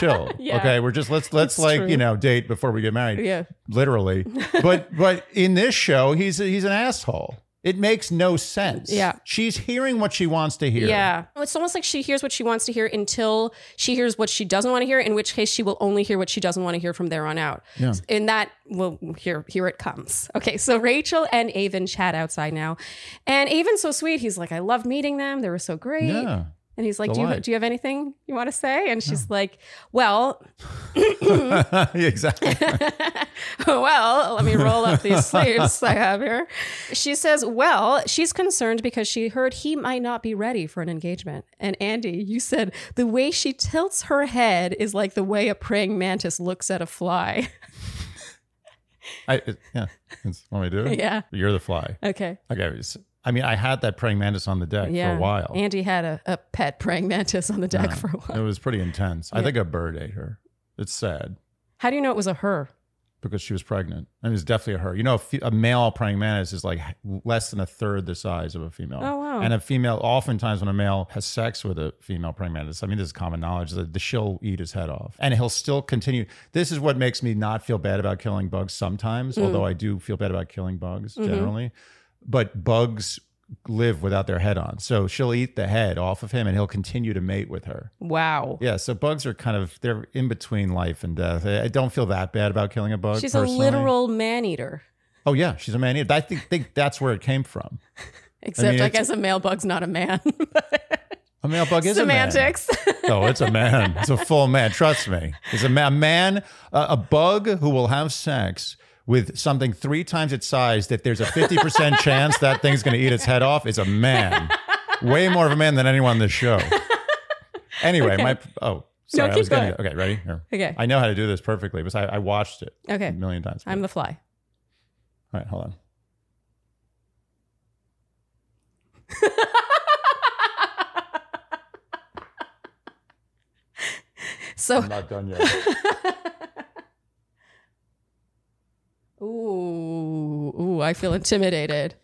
chill. Yeah. Okay, we're just, let's date before we get married. Yeah. Literally. But in this show, he's an asshole. It makes no sense. Yeah. She's hearing what she wants to hear. Yeah. It's almost like she hears what she wants to hear until she hears what she doesn't want to hear, in which case she will only hear what she doesn't want to hear from there on out. Yeah. And that, well, here it comes. Okay, so Rachel and Avon chat outside now. And Avon's so sweet. He's like, I loved meeting them. They were so great. Yeah. And he's like, do you have anything you want to say? And she's like, well. Exactly. Well, let me roll up these sleeves I have here. She says, well, she's concerned because she heard he might not be ready for an engagement. And Andy, you said, the way she tilts her head is like the way a praying mantis looks at a fly. That's what we do. Yeah. You're the fly. Okay. I mean, I had that praying mantis on the deck for a while. Andy had a pet praying mantis on the deck for a while. It was pretty intense. Yeah. I think a bird ate her. It's sad. How do you know it was a her? Because she was pregnant. I mean, it was definitely a her. You know, a male praying mantis is like less than a third the size of a female. Oh, wow. And a female, oftentimes when a male has sex with a female praying mantis, I mean, this is common knowledge, that she'll eat his head off. And he'll still continue. This is what makes me not feel bad about killing bugs sometimes, although I do feel bad about killing bugs generally. But bugs live without their head on. So she'll eat the head off of him and he'll continue to mate with her. Wow. Yeah. So bugs are they're in between life and death. I don't feel that bad about killing a bug. She's personally a literal man eater. Oh, yeah. She's a man eater. I think that's where it came from. Except I guess a male bug's not a man. A male bug is a man. No, it's a man. It's a full man. Trust me. It's a bug who will have sex with something 3 times its size that there's a 50% chance that thing's going to eat its head off is a man. Way more of a man than anyone on this show. Anyway, Okay, ready? Here. Okay. I know how to do this perfectly, because I watched it a million times. I'm the fly. All right, hold on. I'm not done yet. Ooh, I feel intimidated.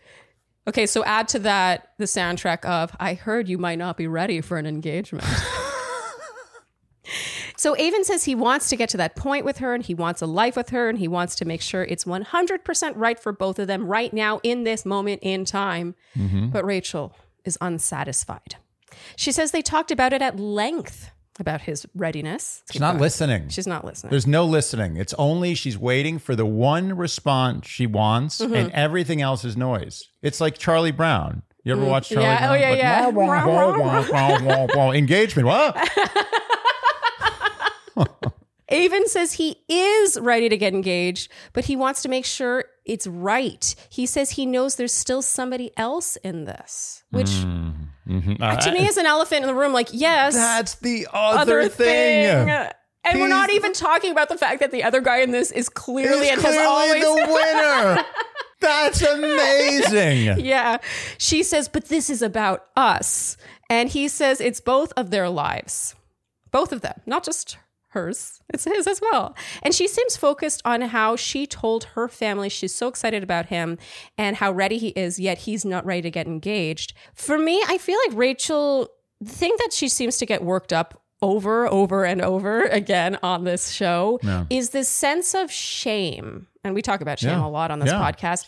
Okay, so add to that the soundtrack of I heard you might not be ready for an engagement. So Avon says he wants to get to that point with her and he wants a life with her and he wants to make sure it's 100% right for both of them right now in this moment in time. Mm-hmm. But Rachel is unsatisfied. She says they talked about it at length, about his readiness. She's not listening. She's not listening. There's no listening. It's only she's waiting for the one response she wants, mm-hmm. and everything else is noise. It's like Charlie Brown. You ever watch Charlie Brown? Oh, yeah, like, yeah. Wah, wah, wah, wah, wah, wah. Engagement. What? Avon says he is ready to get engaged, but he wants to make sure it's right. He says he knows there's still somebody else in this, which mm-hmm. To me is an elephant in the room. Like, yes, that's the other thing. And we're not even talking about the fact that the other guy in this is clearly the winner. That's amazing. Yeah. She says, but this is about us. And he says it's both of their lives. Both of them, not just hers. It's his as well. And she seems focused on how she told her family she's so excited about him and how ready he is, yet he's not ready to get engaged. For me, I feel like Rachel, the thing that she seems to get worked up over and over again on this show is this sense of shame. And we talk about shame a lot on this podcast.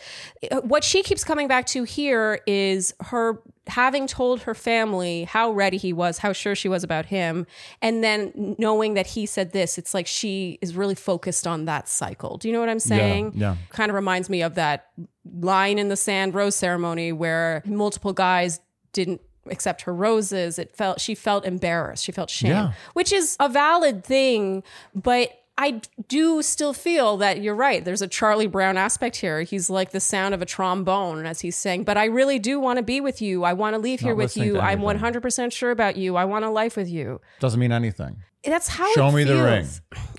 What she keeps coming back to here is her having told her family how ready he was, how sure she was about him, and then knowing that he said this, it's like she is really focused on that cycle. Do you know what I'm saying? Yeah. Kind of reminds me of that line in the sand rose ceremony where multiple guys didn't accept her roses. She felt embarrassed. She felt shame, which is a valid thing, but I do still feel that you're right. There's a Charlie Brown aspect here. He's like the sound of a trombone as he's saying, but I really do want to be with you. I want to leave here with you. I'm 100% sure about you. I want a life with you. Doesn't mean anything. That's how Show me the ring.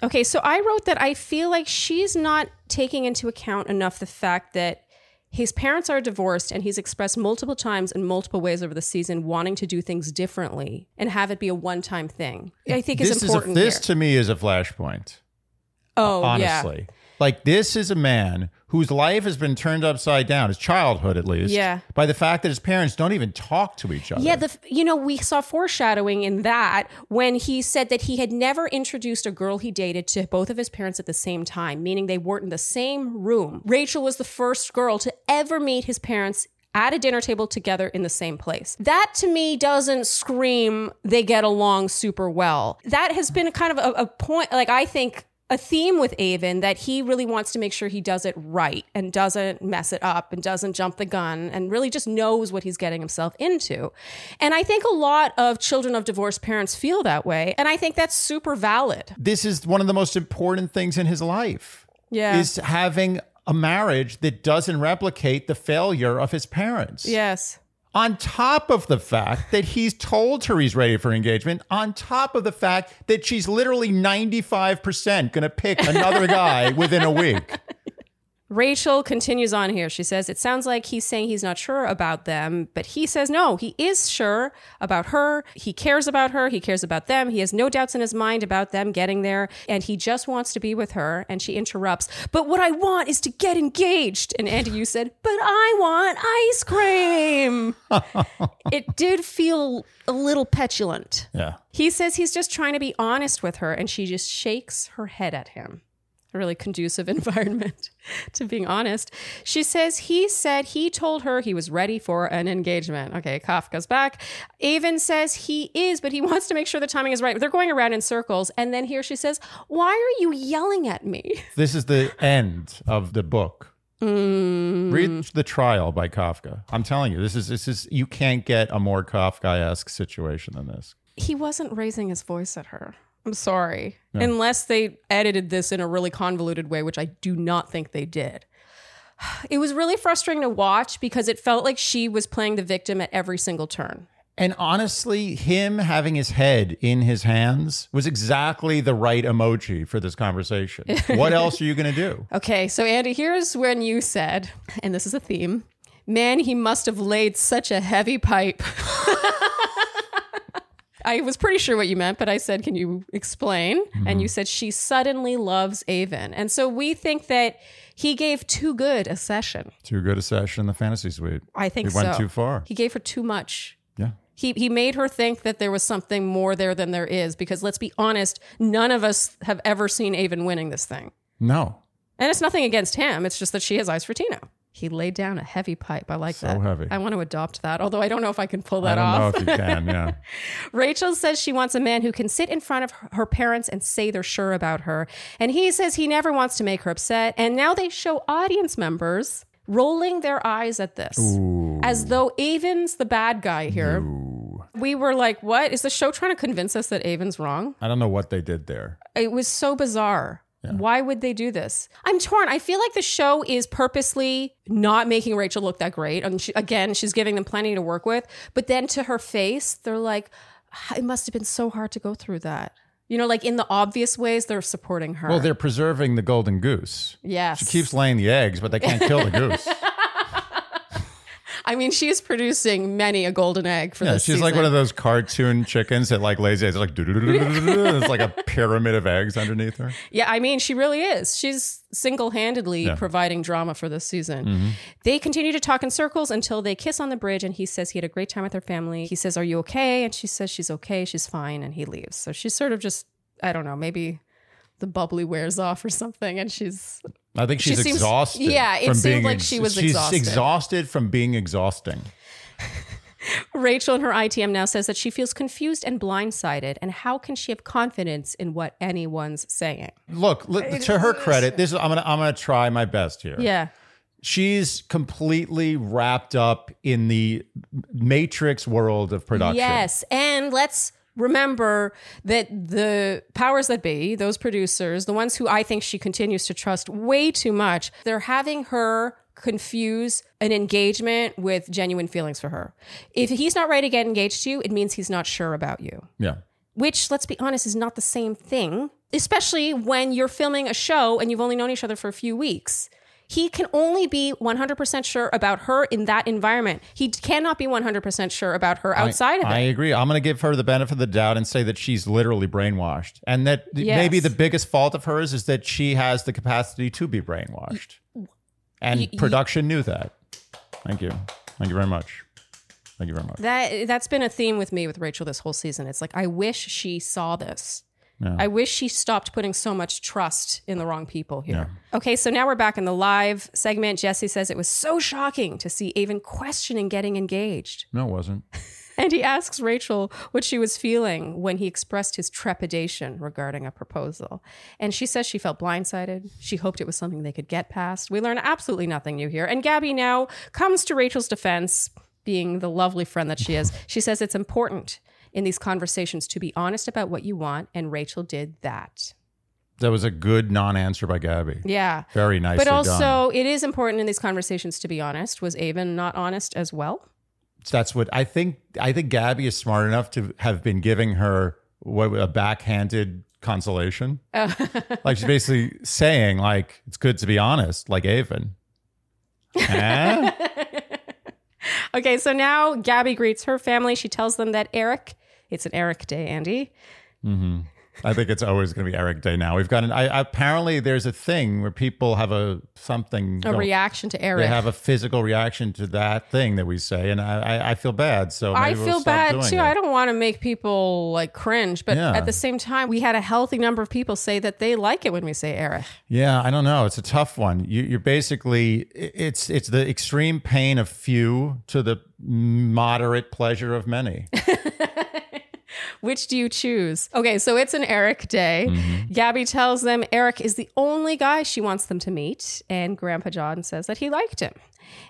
Okay, so I wrote that I feel like she's not taking into account enough the fact that his parents are divorced and he's expressed multiple times in multiple ways over the season wanting to do things differently and have it be a one-time thing. I think is important here. This to me is a flashpoint. Oh, honestly. Yeah. Like, this is a man whose life has been turned upside down, his childhood at least, by the fact that his parents don't even talk to each other. Yeah, we saw foreshadowing in that when he said that he had never introduced a girl he dated to both of his parents at the same time, meaning they weren't in the same room. Rachel was the first girl to ever meet his parents at a dinner table together in the same place. That to me doesn't scream they get along super well. That has been kind of a point, like I think, a theme with Avon that he really wants to make sure he does it right and doesn't mess it up and doesn't jump the gun and really just knows what he's getting himself into. And I think a lot of children of divorced parents feel that way. And I think that's super valid. This is one of the most important things in his life. Yeah. Is having a marriage that doesn't replicate the failure of his parents. Yes. On top of the fact that he's told her he's ready for engagement, on top of the fact that she's literally 95% going to pick another guy within a week. Rachel continues on here. She says, it sounds like he's saying he's not sure about them, but he says, no, he is sure about her. He cares about her. He cares about them. He has no doubts in his mind about them getting there. And he just wants to be with her. And she interrupts. But what I want is to get engaged. And Andy, you said, but I want ice cream. It did feel a little petulant. Yeah. He says he's just trying to be honest with her. And she just shakes her head at him. A really conducive environment to being honest. She says he said he told her he was ready for an engagement. Okay, Kafka's back. Avon says he is, but he wants to make sure the timing is right. They're going around in circles. And then here she says, why are you yelling at me? This is the end of the book. Read The Trial by Kafka. I'm telling you, this is you can't get a more Kafkaesque situation than this. He wasn't raising his voice at her. I'm sorry. No. Unless they edited this in a really convoluted way, which I do not think they did. It was really frustrating to watch because it felt like she was playing the victim at every single turn. And honestly, him having his head in his hands was exactly the right emoji for this conversation. What else are you going to do? Okay, so Andy, here's when you said, and this is a theme, man, he must have laid such a heavy pipe. I was pretty sure what you meant, but I said, can you explain? Mm-hmm. And you said, she suddenly loves Avon. And so we think that he gave too good a session. Too good a session in the fantasy suite. I think so. He went too far. He gave her too much. Yeah. He made her think that there was something more there than there is, because let's be honest, none of us have ever seen Avon winning this thing. No. And it's nothing against him. It's just that she has eyes for Tino. He laid down a heavy pipe. I like that. So heavy. I want to adopt that, although I don't know if I can pull that off. I don't know if you can, yeah. Rachel says she wants a man who can sit in front of her parents and say they're sure about her. And he says he never wants to make her upset. And now they show audience members rolling their eyes at this. Ooh. As though Avon's the bad guy here. Ooh. We were like, what? Is the show trying to convince us that Avon's wrong? I don't know what they did there. It was so bizarre. Yeah. Why would they do this? I'm torn. I feel like the show is purposely not making Rachel look that great. And she, again, she's giving them plenty to work with. But then to her face, they're like, it must have been so hard to go through that. You know, like in the obvious ways, they're supporting her. Well, they're preserving the golden goose. Yes. She keeps laying the eggs, but they can't kill the goose. I mean, she's producing many a golden egg for this season. She's like one of those cartoon chickens that like lays eggs. It's like, it's like a pyramid of eggs underneath her. Yeah, I mean, she really is. She's single-handedly providing drama for this season. Mm-hmm. They continue to talk in circles until they kiss on the bridge, and he says he had a great time with her family. He says, are you okay? And she says she's okay, she's fine, and he leaves. So she's sort of just, I don't know, maybe the bubbly wears off or something, and she's... I think she seems exhausted. Yeah, it seemed like she was exhausted. She's exhausted from being exhausting. Rachel in her ITM now says that she feels confused and blindsided, and how can she have confidence in what anyone's saying? Look, to her credit, this is I'm gonna try my best here. Yeah. She's completely wrapped up in the Matrix world of production. Yes, and let's remember that the powers that be, those producers, the ones who I think she continues to trust way too much, they're having her confuse an engagement with genuine feelings for her. If he's not ready to get engaged to you, it means he's not sure about you. Yeah. Which, let's be honest, is not the same thing, especially when you're filming a show and you've only known each other for a few weeks. He can only be 100% sure about her in that environment. He cannot be 100% sure about her outside of it. I agree. I'm going to give her the benefit of the doubt and say that she's literally brainwashed. And that maybe the biggest fault of hers is that she has the capacity to be brainwashed. And production knew that. Thank you. Thank you very much. Thank you very much. That's been a theme with me with Rachel this whole season. It's like, I wish she saw this. Yeah. I wish she stopped putting so much trust in the wrong people here. Yeah. Okay, so now we're back in the live segment. Jesse says it was so shocking to see Avon questioning getting engaged. No, it wasn't. And he asks Rachel what she was feeling when he expressed his trepidation regarding a proposal. And she says she felt blindsided. She hoped it was something they could get past. We learn absolutely nothing new here. And Gabby now comes to Rachel's defense, being the lovely friend that she is. She says it's important in these conversations to be honest about what you want, and Rachel did that. That was a good non-answer by Gabby. Yeah. Very nicely done. But also, it is important in these conversations to be honest. Was Avon not honest as well? That's what I think. I think Gabby is smart enough to have been giving her a backhanded consolation. Oh. Like she's basically saying, like, it's good to be honest, like Avon. Eh? Okay, so now Gabby greets her family. She tells them that Eric... It's an Eric day, Andy. Mm-hmm. I think it's always going to be Eric day now. We've got apparently there's a thing where people have a reaction to Eric. They have a physical reaction to that thing that we say, and I feel bad. So maybe we'll stop doing it. I don't want to make people like cringe, but at the same time, we had a healthy number of people say that they like it when we say Eric. Yeah, I don't know. It's a tough one. You're basically it's the extreme pain of few to the moderate pleasure of many. Which do you choose? Okay, so it's an Eric day. Mm-hmm. Gabby tells them Eric is the only guy she wants them to meet. And Grandpa John says that he liked him.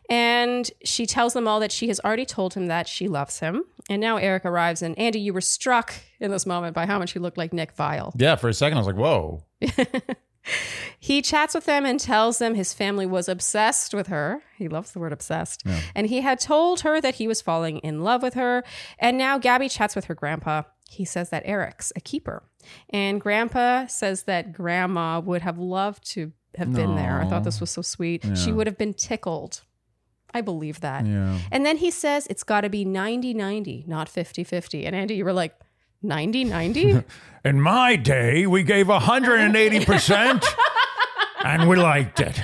And she tells them all that she has already told him that she loves him. And now Eric arrives. And Andy, you were struck in this moment by how much he looked like Nick Vile. Yeah, for a second, I was like, whoa. He chats with them and tells them his family was obsessed with her. He loves the word obsessed. Yeah. And he had told her that he was falling in love with her. And now Gabby chats with her grandpa. He says that Eric's a keeper. And grandpa says that grandma would have loved to have been there. I thought this was so sweet. Yeah. She would have been tickled. I believe that. Yeah. And then he says it's got to be 90-90, not 50-50. And Andy, you were like, 90? In my day, we gave 180% and we liked it.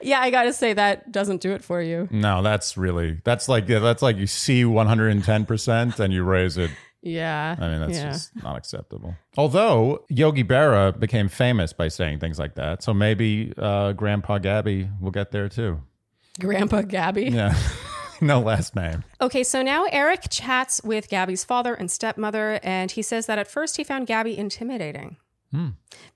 Yeah, I gotta say that doesn't do it for you. No, that's like you see 110% and you raise it. Yeah. I mean, that's just not acceptable. Although Yogi Berra became famous by saying things like that. So maybe Grandpa Gabby will get there too. Grandpa Gabby? Yeah. No last name. Okay, so now Eric chats with Gabby's father and stepmother, and he says that at first he found Gabby intimidating.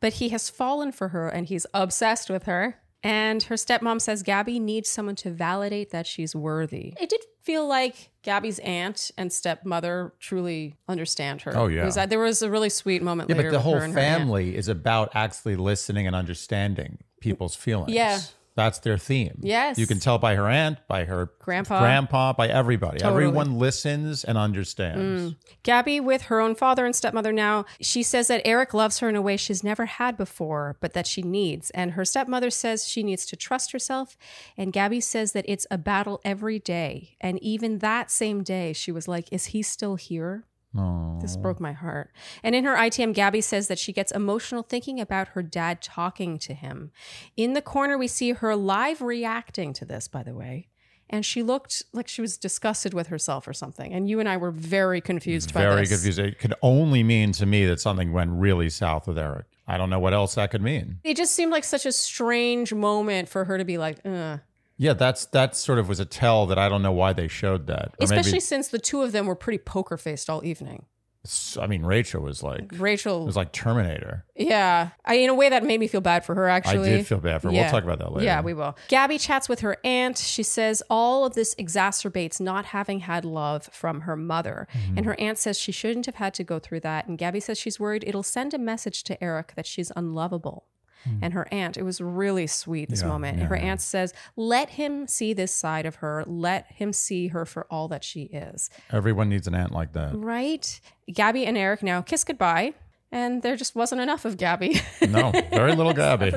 But he has fallen for her and he's obsessed with her. And her stepmom says Gabby needs someone to validate that she's worthy. It did feel like Gabby's aunt and stepmother truly understand her. Oh, yeah. There was a really sweet moment later. Yeah, but the whole family is about actually listening and understanding people's feelings. Yeah. That's their theme. Yes. You can tell by her aunt, by her grandpa, by everybody. Totally. Everyone listens and understands. Gabby, with her own father and stepmother now, she says that Eric loves her in a way she's never had before, but that she needs. And her stepmother says she needs to trust herself. And Gabby says that it's a battle every day. And even that same day, she was like, is he still here? Aww. This broke my heart. And in her ITM, Gabby says that she gets emotional thinking about her dad talking to him. In the corner, we see her live reacting to this, by the way. And she looked like she was disgusted with herself or something. And you and I were very confused by this. Very confused. It could only mean to me that something went really south with Eric. I don't know what else that could mean. It just seemed like such a strange moment for her to be like, ugh. Yeah, that sort of was a tell that I don't know why they showed that. Especially since the two of them were pretty poker-faced all evening. I mean, Rachel was like Terminator. Yeah. In a way, that made me feel bad for her, actually. I did feel bad for her. Yeah. We'll talk about that later. Yeah, we will. Gabby chats with her aunt. She says all of this exacerbates not having had love from her mother. Mm-hmm. And her aunt says she shouldn't have had to go through that. And Gabby says she's worried it'll send a message to Eric that she's unlovable. And her aunt, it was really sweet, this moment. Yeah, and her aunt says, let him see this side of her. Let him see her for all that she is. Everyone needs an aunt like that. Right? Gabby and Eric now kiss goodbye. And there just wasn't enough of Gabby. No, very little Gabby.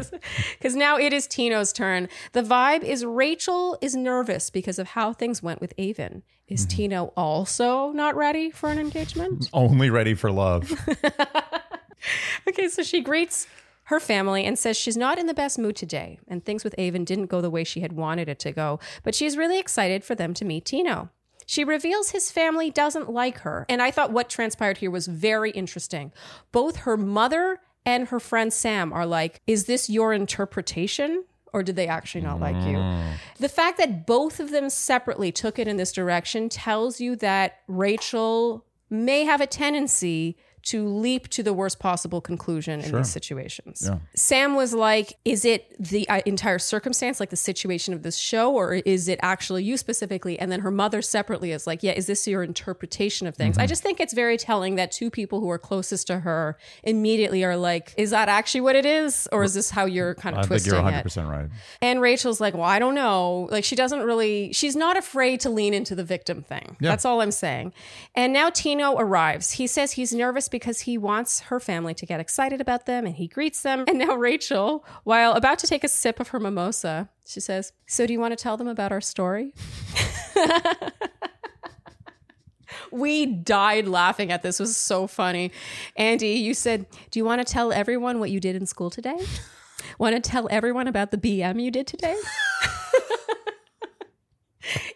Because now it is Tino's turn. The vibe is Rachel is nervous because of how things went with Avon. Is Tino also not ready for an engagement? Only ready for love. Okay, so she greets her family and says she's not in the best mood today and things with Avon didn't go the way she had wanted it to go, but she's really excited for them to meet Tino. She reveals his family doesn't like her, and I thought what transpired here was very interesting. Both her mother and her friend Sam are like, is this your interpretation? Or did they actually not like you? The fact that both of them separately took it in this direction tells you that Rachel may have a tendency to leap to the worst possible conclusion in these situations. Yeah. Sam was like, is it the entire circumstance, like the situation of this show, or is it actually you specifically? And then her mother separately is like, yeah, is this your interpretation of things? Mm-hmm. I just think it's very telling that two people who are closest to her immediately are like, is that actually what it is? Or is this how you're kind of twisting it? I think you're 100% right. And Rachel's like, well, I don't know. Like, she doesn't really, she's not afraid to lean into the victim thing. Yeah. That's all I'm saying. And now Tino arrives. He says he's nervous because he wants her family to get excited about them, and he greets them. And now Rachel, while about to take a sip of her mimosa, she says, so do you want to tell them about our story? We died laughing at this. It was so funny. Andy, you said, do you want to tell everyone what you did in school today? Want to tell everyone about the BM you did today?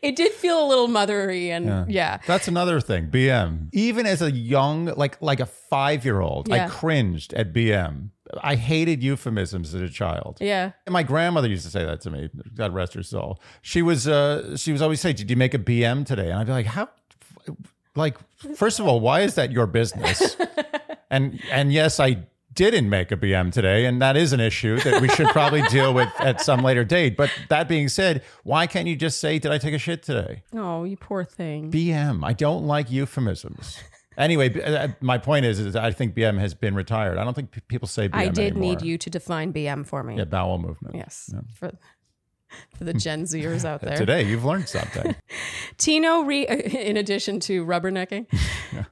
It did feel a little mothery, and yeah. That's another thing, BM. Even as a young, like a 5-year-old, I cringed at BM. I hated euphemisms as a child. Yeah. And my grandmother used to say that to me, God rest her soul. She was always saying, did you make a BM today? And I'd be like, how? Like, first of all, why is that your business? And yes, I didn't make a BM today, and that is an issue that we should probably deal with at some later date. But that being said, why can't you just say, did I take a shit today? Oh, you poor thing. BM. I don't like euphemisms. Anyway, my point is I think BM has been retired. I don't think people say BM anymore. I did need you to define BM for me. Yeah, bowel movement. Yes. Yeah. For the Gen Zers out there. Today, you've learned something. Tino, in addition to rubbernecking,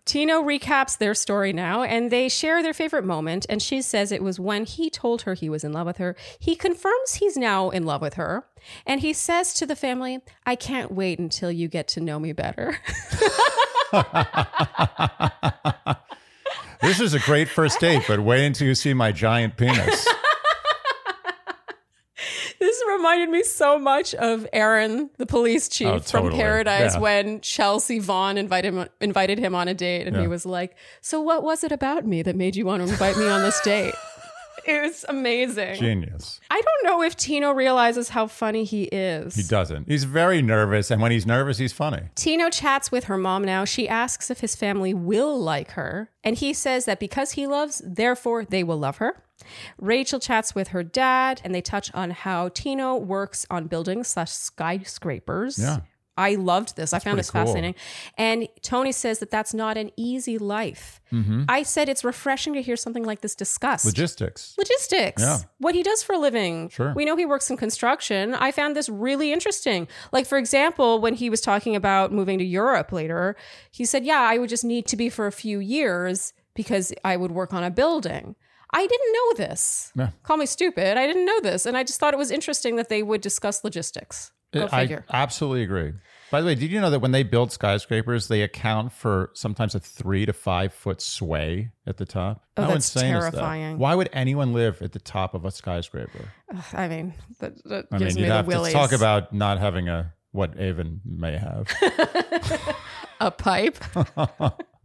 Tino recaps their story now, and they share their favorite moment, and she says it was when he told her he was in love with her. He confirms he's now in love with her, and he says to the family, I can't wait until you get to know me better. This is a great first date, but wait until you see my giant penis. This reminded me so much of Aaron, the police chief from Paradise, when Chelsea Vaughn invited him on a date, and he was like, "So what was it about me that made you want to invite me on this date?" It was amazing. Genius. I don't know if Tino realizes how funny he is. He doesn't. He's very nervous, and when he's nervous, he's funny. Tino chats with her mom now. She asks if his family will like her, and he says that because he loves, therefore they will love her. Rachel chats with her dad, and they touch on how Tino works on buildings / skyscrapers. Yeah. I loved this. I found this fascinating. Cool. And Tony says that that's not an easy life. Mm-hmm. I said it's refreshing to hear something like this discussed. Logistics. Yeah. What he does for a living. Sure. We know he works in construction. I found this really interesting. Like, for example, when he was talking about moving to Europe later, he said, yeah, I would just need to be for a few years because I would work on a building. I didn't know this. No. Call me stupid. I didn't know this. And I just thought it was interesting that they would discuss logistics. Go figure. I absolutely agree. By the way, did you know that when they build skyscrapers, they account for sometimes a 3 to 5 foot sway at the top? Oh, that's terrifying. That? Why would anyone live at the top of a skyscraper? I mean, that gives me the willies. Talk about not having what Avon may have. A pipe.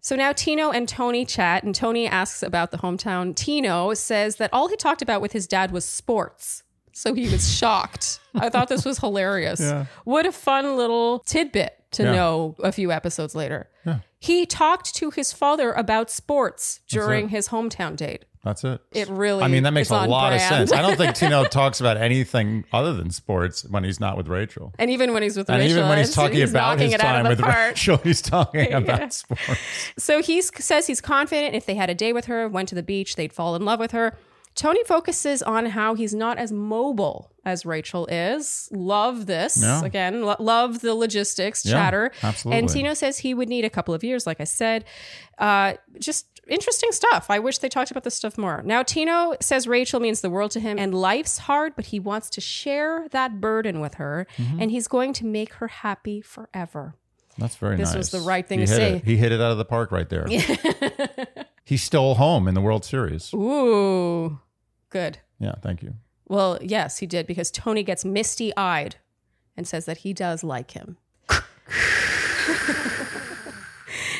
So now Tino and Tony chat, and Tony asks about the hometown. Tino says that all he talked about with his dad was sports. So he was shocked. I thought this was hilarious. Yeah. What a fun little tidbit to know a few episodes later. Yeah. He talked to his father about sports during his hometown date. That's it. It really, I mean, that makes a lot of sense. I don't think Tino talks about anything other than sports when he's not with Rachel. And even when he's with Rachel. And even when he's talking about his time with Rachel, he's talking about sports. So he says he's confident if they had a day with her, went to the beach, they'd fall in love with her. Tony focuses on how he's not as mobile as Rachel is. Love this. Yeah. Again, love the logistics chatter. Absolutely. And Tino says he would need a couple of years, like I said. Just interesting stuff. I wish they talked about this stuff more. Now, Tino says Rachel means the world to him and life's hard, but he wants to share that burden with her, and he's going to make her happy forever. That's very nice. This was the right thing to say. He hit it out of the park right there. He stole home in the World Series. Ooh. Good. Yeah, thank you. Well, yes, he did, because Tony gets misty-eyed and says that he does like him.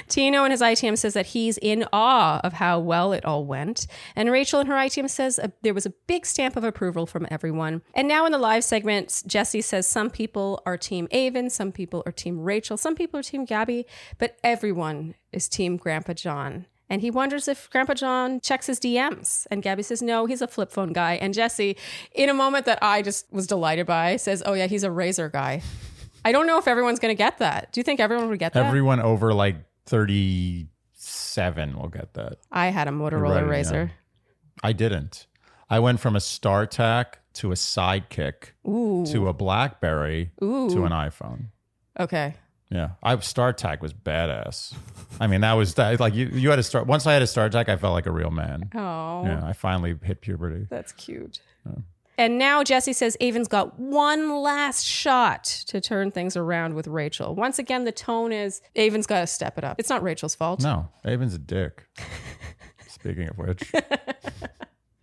Tino and his ITM says that he's in awe of how well it all went. And Rachel and her ITM says there was a big stamp of approval from everyone. And now in the live segment, Jesse says some people are Team Avon, some people are Team Rachel, some people are Team Gabby, but everyone is Team Grandpa John. And he wonders if Grandpa John checks his DMs. And Gabby says, no, he's a flip phone guy. And Jesse, in a moment that I just was delighted by, says, oh yeah, he's a razor guy. I don't know if everyone's going to get that. Do you think everyone would get that? Everyone over like 37 will get that. I had a Motorola Razor. Yeah. I didn't. I went from a StarTac to a Sidekick to a BlackBerry to an iPhone. Okay. Yeah, StarTac was badass. I mean, that was like you had a start. Once I had a StarTac, I felt like a real man. Oh, yeah, I finally hit puberty. That's cute. Yeah. And now Jesse says Avon's got one last shot to turn things around with Rachel. Once again, the tone is Avon's got to step it up. It's not Rachel's fault. No, Avon's a dick. Speaking of which.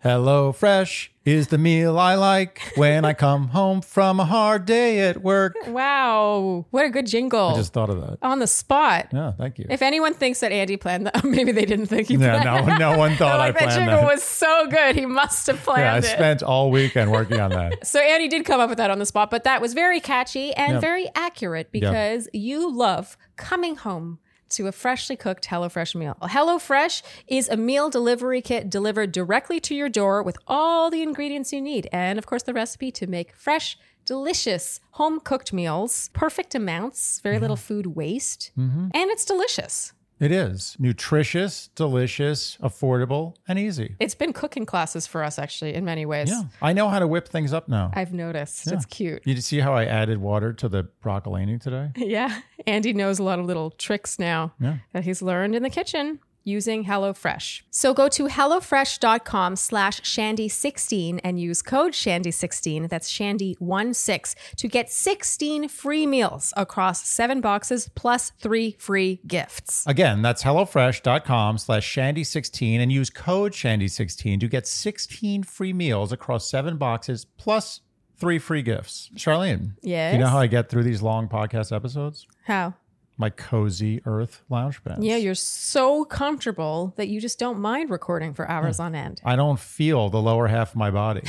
Hello Fresh is the meal I like when I come home from a hard day at work. Wow. What a good jingle. I just thought of that. On the spot. Yeah, thank you. If anyone thinks that Andy planned that, maybe they didn't think he planned that. Yeah, no one thought I planned that. That jingle was so good. He must have planned it. I spent all weekend working on that. So Andy did come up with that on the spot, but that was very catchy and very accurate because you love coming home to a freshly cooked HelloFresh meal. HelloFresh is a meal delivery kit delivered directly to your door with all the ingredients you need. And of course, the recipe to make fresh, delicious home-cooked meals, perfect amounts, very little food waste. Mm-hmm. And it's delicious. It is. Nutritious, delicious, affordable, and easy. It's been cooking classes for us, actually, in many ways. Yeah. I know how to whip things up now. I've noticed. Yeah. It's cute. You see how I added water to the broccolini today? Yeah. Andy knows a lot of little tricks now that he's learned in the kitchen. using HelloFresh. So go to hellofresh.com/shandy16 and use code shandy16, that's shandy16, to get 16 free meals across 7 boxes plus 3 free gifts. Again, that's hellofresh.com/shandy16 and use code shandy16 to get 16 free meals across 7 boxes plus 3 free gifts. Charlene, yes? Do you know how I get through these long podcast episodes? How? My Cozy Earth lounge bench. Yeah, you're so comfortable that you just don't mind recording for hours on end. I don't feel the lower half of my body.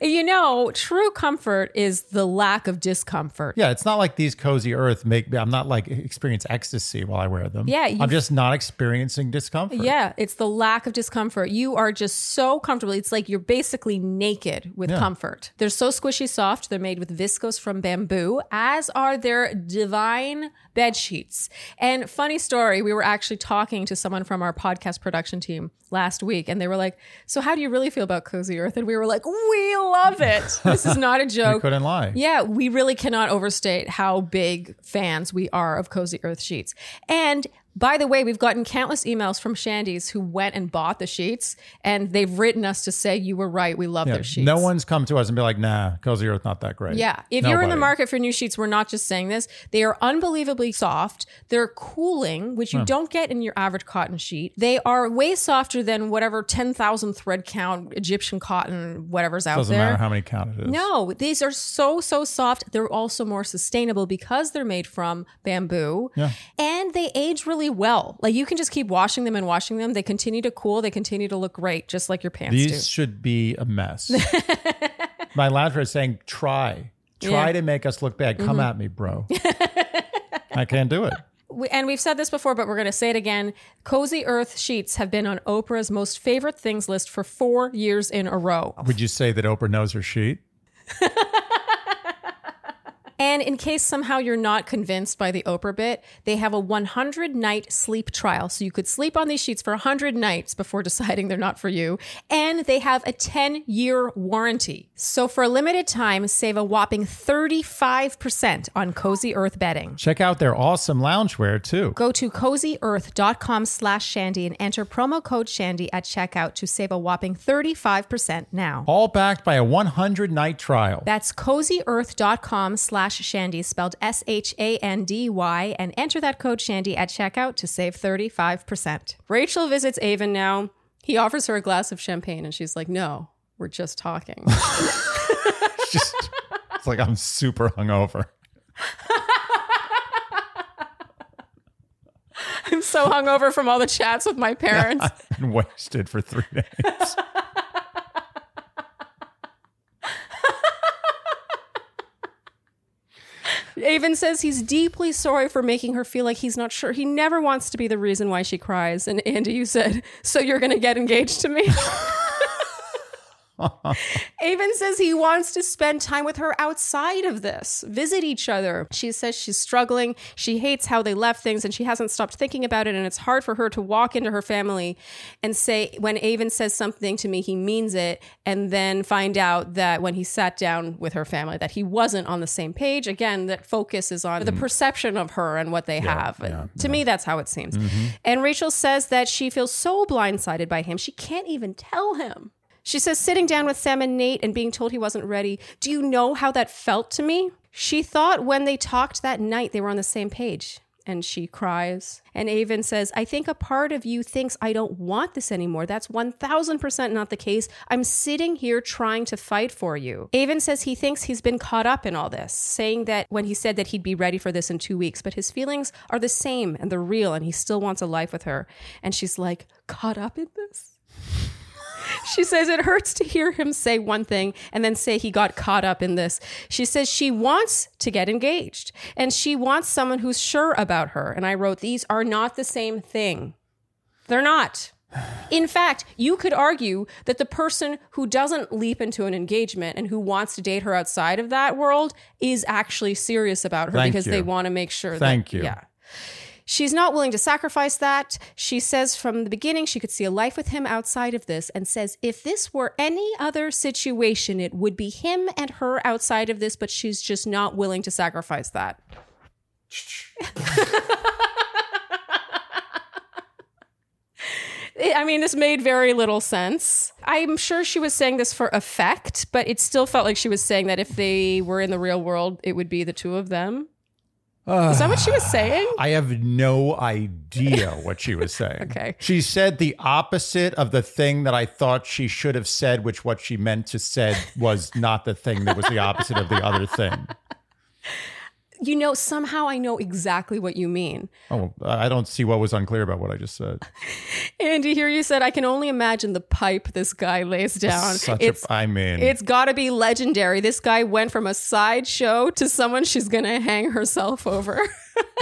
You know, true comfort is the lack of discomfort. Yeah, it's not like these Cozy Earth I'm not like experience ecstasy while I wear them. Yeah. I'm just not experiencing discomfort. Yeah, it's the lack of discomfort. You are just so comfortable. It's like you're basically naked with comfort. They're so squishy soft. They're made with viscose from bamboo, as are their divine bed sheets. And funny story, we were actually talking to someone from our podcast production team last week, and they were like, so how do you really feel about Cozy Earth? And we were like, we love it. This is not a joke. You couldn't lie. Yeah, we really cannot overstate how big fans we are of Cozy Earth sheets. And by the way, we've gotten countless emails from Shandys who went and bought the sheets, and they've written us to say, you were right, we love their sheets. No one's come to us and be like, nah, Cozy Earth not that great. Yeah, if you're in the market for new sheets, we're not just saying this. They are unbelievably soft. They're cooling, which you don't get in your average cotton sheet. They are way softer than whatever 10,000 thread count Egyptian cotton, whatever's out there. Doesn't matter how many count it is. No, these are so soft. They're also more sustainable because they're made from bamboo, and they age really well. Like, you can just keep washing them and washing them. They continue to cool. They continue to look great, just like your pants do. These should be a mess. My loungewear is saying, try to make us look bad. Come at me, bro. I can't do it. And we've said this before, but we're going to say it again. Cozy Earth sheets have been on Oprah's most favorite things list for 4 years in a row. Would you say that Oprah knows her sheet? And in case somehow you're not convinced by the Oprah bit, they have a 100-night sleep trial. So you could sleep on these sheets for 100 nights before deciding they're not for you. And they have a 10-year warranty. So for a limited time, save a whopping 35% on Cozy Earth bedding. Check out their awesome loungewear, too. Go to CozyEarth.com/Shandy and enter promo code Shandy at checkout to save a whopping 35% now. All backed by a 100-night trial. That's CozyEarth.com/Shandy spelled SHANDY, and enter that code Shandy at checkout to save 35%. Rachel visits Avon now. He offers her a glass of champagne and she's like, no, we're just talking. It's like, I'm super hungover. I'm so hungover from all the chats with my parents. I've been wasted for 3 days. Avon says he's deeply sorry for making her feel like he's not sure. He never wants to be the reason why she cries. And Andy, you said, so you're going to get engaged to me? Avon says he wants to spend time with her outside of this, visit each other. She says she's struggling. She hates how they left things and she hasn't stopped thinking about it. And it's hard for her to walk into her family and say, when Avon says something to me, he means it. And then find out that when he sat down with her family, that he wasn't on the same page. Again, that focus is on the perception of her and what they have. Yeah, to me, that's how it seems. Mm-hmm. And Rachel says that she feels so blindsided by him. She can't even tell him. She says, sitting down with Sam and Nate and being told he wasn't ready. Do you know how that felt to me? She thought when they talked that night, they were on the same page. And she cries. And Avon says, I think a part of you thinks I don't want this anymore. That's 1,000% not the case. I'm sitting here trying to fight for you. Avon says he thinks he's been caught up in all this, saying that when he said that he'd be ready for this in 2 weeks, but his feelings are the same and they're real and he still wants a life with her. And she's like, caught up in this? She says it hurts to hear him say one thing and then say he got caught up in this. She says she wants to get engaged and she wants someone who's sure about her. And I wrote, these are not the same thing. They're not. In fact, you could argue that the person who doesn't leap into an engagement and who wants to date her outside of that world is actually serious about her because they want to make sure. Yeah. She's not willing to sacrifice that. She says from the beginning she could see a life with him outside of this and says if this were any other situation, it would be him and her outside of this, but she's just not willing to sacrifice that. I mean, this made very little sense. I'm sure she was saying this for effect, but it still felt like she was saying that if they were in the real world, it would be the two of them. Is that what she was saying? I have no idea what she was saying. Okay. She said the opposite of the thing that I thought she should have said, which what she meant to said was not the thing that was the opposite of the other thing. You know, somehow I know exactly what you mean. Oh, I don't see what was unclear about what I just said. Andy, here you said, I can only imagine the pipe this guy lays down. It's got to be legendary. This guy went from a sideshow to someone she's going to hang herself over.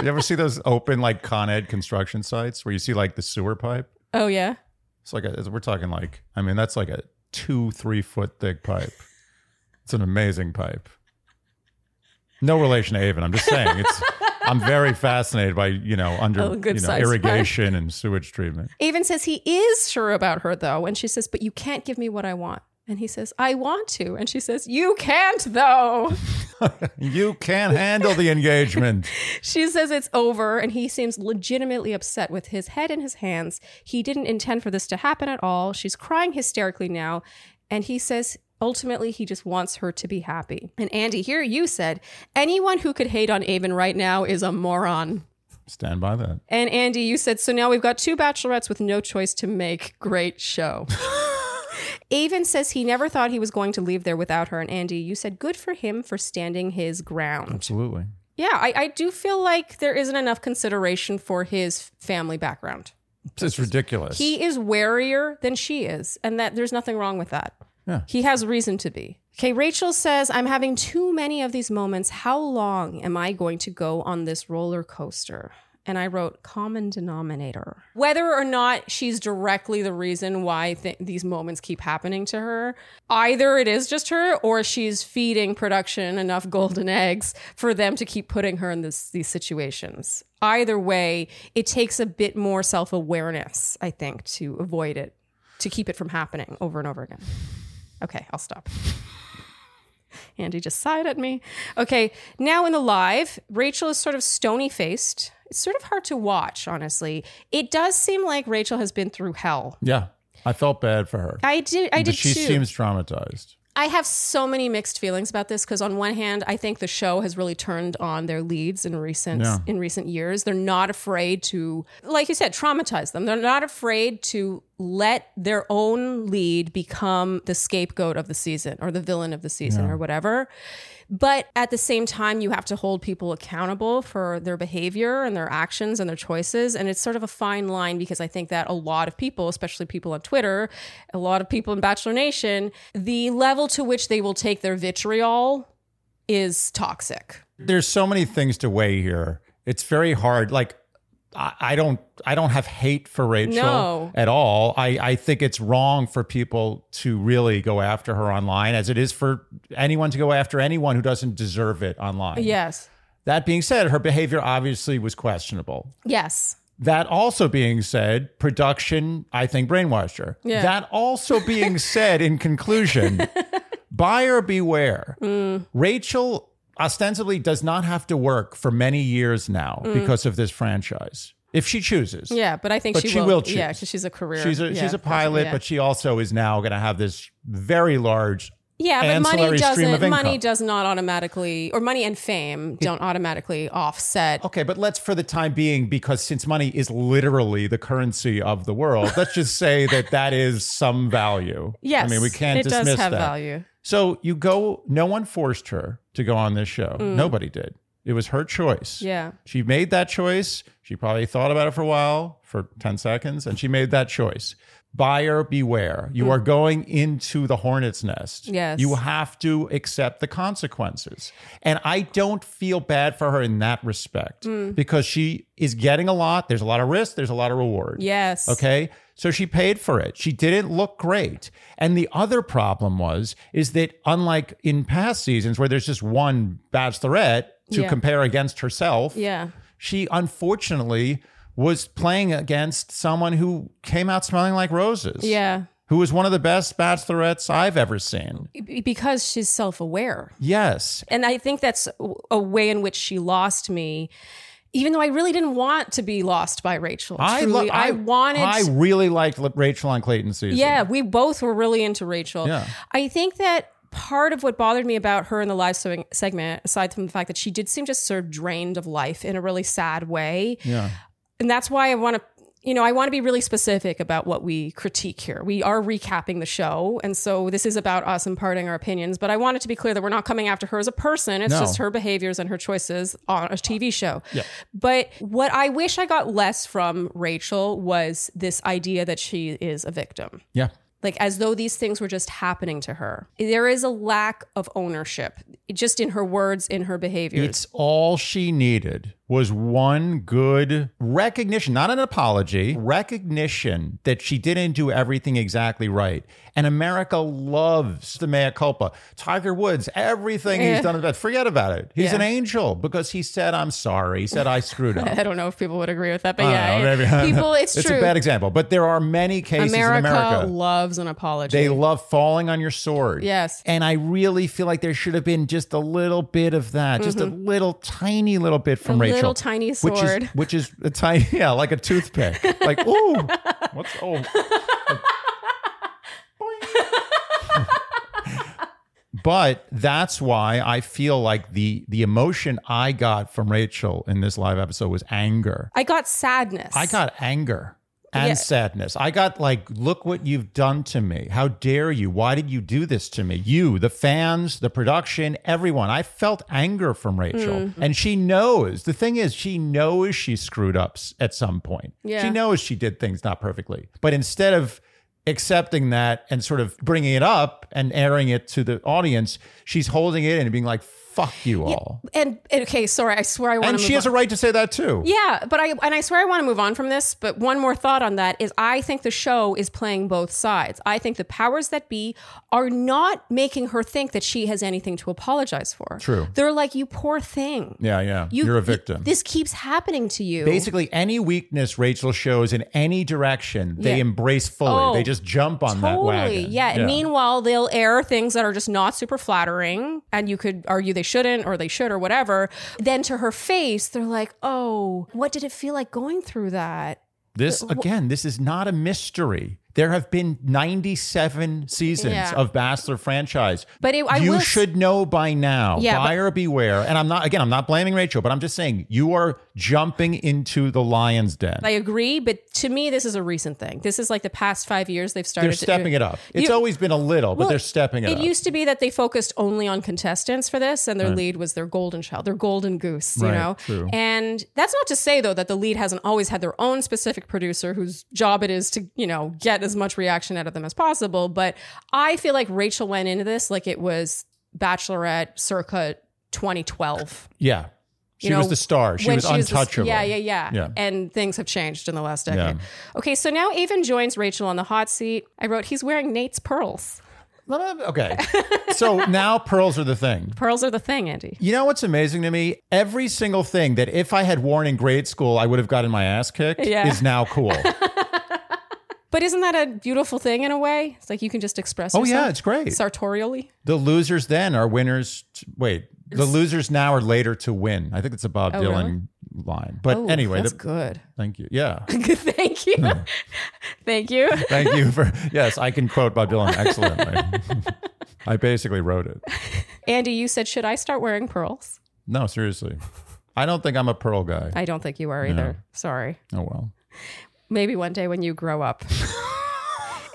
You ever see those open like Con Ed construction sites where you see like the sewer pipe? Oh, yeah. It's like, we're talking like, I mean, that's like a 2-3 foot thick pipe. It's an amazing pipe. No relation to Avon. I'm just saying. I'm very fascinated by, irrigation and sewage treatment. Avon says he is sure about her, though. And she says, but you can't give me what I want. And he says, I want to. And she says, you can't, though. You can't handle the engagement. She says it's over. And he seems legitimately upset with his head in his hands. He didn't intend for this to happen at all. She's crying hysterically now. And he says, ultimately, he just wants her to be happy. And Andy, here you said, anyone who could hate on Avon right now is a moron. Stand by that. And Andy, you said, so now we've got two bachelorettes with no choice to make. Great show. Avon says he never thought he was going to leave there without her. And Andy, you said, good for him for standing his ground. Absolutely. Yeah, I do feel like there isn't enough consideration for his family background. It's ridiculous. He is warier than she is. And that there's nothing wrong with that. Yeah. He has reason to be. Okay, Rachel says, I'm having too many of these moments. How long am I going to go on this roller coaster? And I wrote, common denominator. Whether or not she's directly the reason why these moments keep happening to her, either it is just her or she's feeding production enough golden eggs for them to keep putting her in these situations. Either way, it takes a bit more self-awareness, I think, to avoid it, to keep it from happening over and over again. Okay, I'll stop. Andy just sighed at me. Okay, now in the live, Rachel is sort of stony-faced. It's sort of hard to watch, honestly. It does seem like Rachel has been through hell. Yeah, I felt bad for her. I did too. She seems traumatized. I have so many mixed feelings about this because on one hand, I think the show has really turned on their leads in recent years. They're not afraid to, like you said, traumatize them. They're not afraid to let their own lead become the scapegoat of the season or the villain of the season or whatever. But at the same time, you have to hold people accountable for their behavior and their actions and their choices. And it's sort of a fine line because I think that a lot of people, especially people on Twitter, a lot of people in Bachelor Nation, the level to which they will take their vitriol is toxic. There's so many things to weigh here. It's very hard. Like, I don't have hate for Rachel at all. I think it's wrong for people to really go after her online, as it is for anyone to go after anyone who doesn't deserve it online. Yes. That being said, her behavior obviously was questionable. Yes. That also being said, production, I think, brainwashed her. Yeah. That also being said, in conclusion, buyer beware. Mm. Rachel ostensibly does not have to work for many years now because of this franchise, if she chooses. Yeah, but I think she will choose. Yeah, because she's a career. She's a pilot, but she also is now going to have this very large ancillary stream of income. Money does not automatically, or money and fame don't automatically offset. Okay, but let's, for the time being, because since money is literally the currency of the world, let's just say that is some value. Yes, I mean, we can't dismiss that. It does have value. So no one forced her to go on this show. Mm. Nobody did. It was her choice. Yeah. She made that choice. She probably thought about it for a while, for 10 seconds, and she made that choice. Buyer beware. You are going into the hornet's nest. Yes. You have to accept the consequences. And I don't feel bad for her in that respect because she is getting a lot. There's a lot of risk. There's a lot of reward. Yes. Okay. So she paid for it. She didn't look great. And the other problem is that unlike in past seasons where there's just one bachelorette to compare against herself, she unfortunately was playing against someone who came out smelling like roses. Yeah. Who was one of the best bachelorettes I've ever seen. Because she's self-aware. Yes. And I think that's a way in which she lost me. even though I really didn't want to be lost by Rachel. I really liked Rachel on Clayton's season. Yeah, we both were really into Rachel. Yeah. I think that part of what bothered me about her in the live segment, aside from the fact that she did seem just sort of drained of life in a really sad way. Yeah. And that's why I want to, you know, I want to be really specific about what we critique here. We are recapping the show. And so this is about us imparting our opinions. But I want it to be clear that we're not coming after her as a person. It's just her behaviors and her choices on a TV show. Yeah. But what I wish I got less from Rachel was this idea that she is a victim. Yeah. Like as though these things were just happening to her. There is a lack of ownership just in her words, in her behaviors. It's all she needed was one good recognition, not an apology, recognition that she didn't do everything exactly right. And America loves the mea culpa. Tiger Woods, everything he's done, forget about it. He's an angel because he said, I'm sorry. He said, I screwed up. I don't know if people would agree with that, but people, it's true. It's a bad example, but there are many cases in America. Loves an apology. They love falling on your sword. Yes. And I really feel like there should have been just a little bit of that, just a little tiny little bit from Rachel. Little tiny sword. Which is a tiny, like a toothpick. Like, ooh, But that's why I feel like the emotion I got from Rachel in this live episode was anger. I got sadness. I got anger. And sadness. I got like, look what you've done to me. How dare you? Why did you do this to me? You, the fans, the production, everyone. I felt anger from Rachel. And she knows. The thing is, she knows she screwed up at some point. Yeah. She knows she did things not perfectly. But instead of accepting that and sort of bringing it up and airing it to the audience, she's holding it in and being like, fuck you all. And okay, sorry, I swear I want to move on. And she has a right to say that too. Yeah, but I swear I want to move on from this, but one more thought on that is I think the show is playing both sides. I think the powers that be are not making her think that she has anything to apologize for. True. They're like, you poor thing. Yeah. You're a victim. This keeps happening to you. Basically, any weakness Rachel shows in any direction, they embrace fully. They just jump on that wagon. Totally, yeah. And meanwhile, they'll air things that are just not super flattering, and you could argue they shouldn't or they should or whatever. Then to her face, they're like, oh, what did it feel like going through that? This, again, this is not a mystery. There have been 97 seasons of Bachelor franchise. But you should know by now, buyer beware. And I'm not blaming Rachel, but I'm just saying you are jumping into the lion's den. I agree. But to me, this is a recent thing. This is like the past 5 years they've started. They're stepping it up. It's always been a little, but they're stepping it up. It used to be that they focused only on contestants for this, and their lead was their golden child, their golden goose, you know? True. And that's not to say, though, that the lead hasn't always had their own specific producer whose job it is to, get as much reaction out of them as possible. But I feel like Rachel went into this like it was Bachelorette circa 2012. Yeah. She was the star. She was untouchable. Yeah. And things have changed in the last decade. Yeah. Okay, so now Avon joins Rachel on the hot seat. I wrote, he's wearing Nate's pearls. Okay. So now pearls are the thing. Pearls are the thing, Andy. You know what's amazing to me? Every single thing that if I had worn in grade school, I would have gotten my ass kicked is now cool. But isn't that a beautiful thing in a way? It's like you can just express yourself. Oh, yeah, it's great. Sartorially. The losers then are winners. The losers now are later to win. I think it's a Bob Dylan line. But anyway. That's good. Thank you. Yeah. Thank you. Thank you. Thank you for... Yes, I can quote Bob Dylan excellently. I basically wrote it. Andy, you said, should I start wearing pearls? No, seriously. I don't think I'm a pearl guy. I don't think you are either. No. Sorry. Oh, well. Maybe one day when you grow up.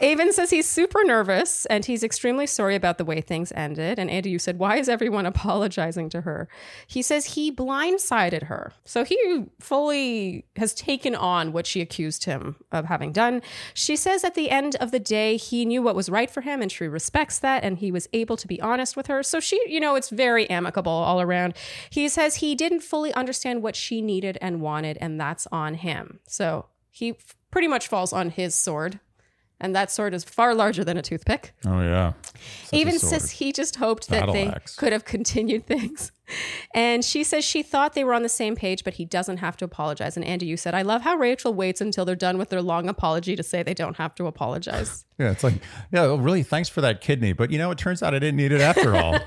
Avon says he's super nervous and he's extremely sorry about the way things ended. And Andy, you said, why is everyone apologizing to her? He says he blindsided her. So he fully has taken on what she accused him of having done. She says at the end of the day, he knew what was right for him and she respects that. And he was able to be honest with her. So she, it's very amicable all around. He says he didn't fully understand what she needed and wanted, and that's on him. So... he pretty much falls on his sword, and that sword is far larger than a toothpick. Oh, yeah. Avon says he just hoped that they could have continued things. And she says she thought they were on the same page, but he doesn't have to apologize. And Andy, you said, I love how Rachel waits until they're done with their long apology to say they don't have to apologize. It's like, really, thanks for that kidney. But, it turns out I didn't need it after all.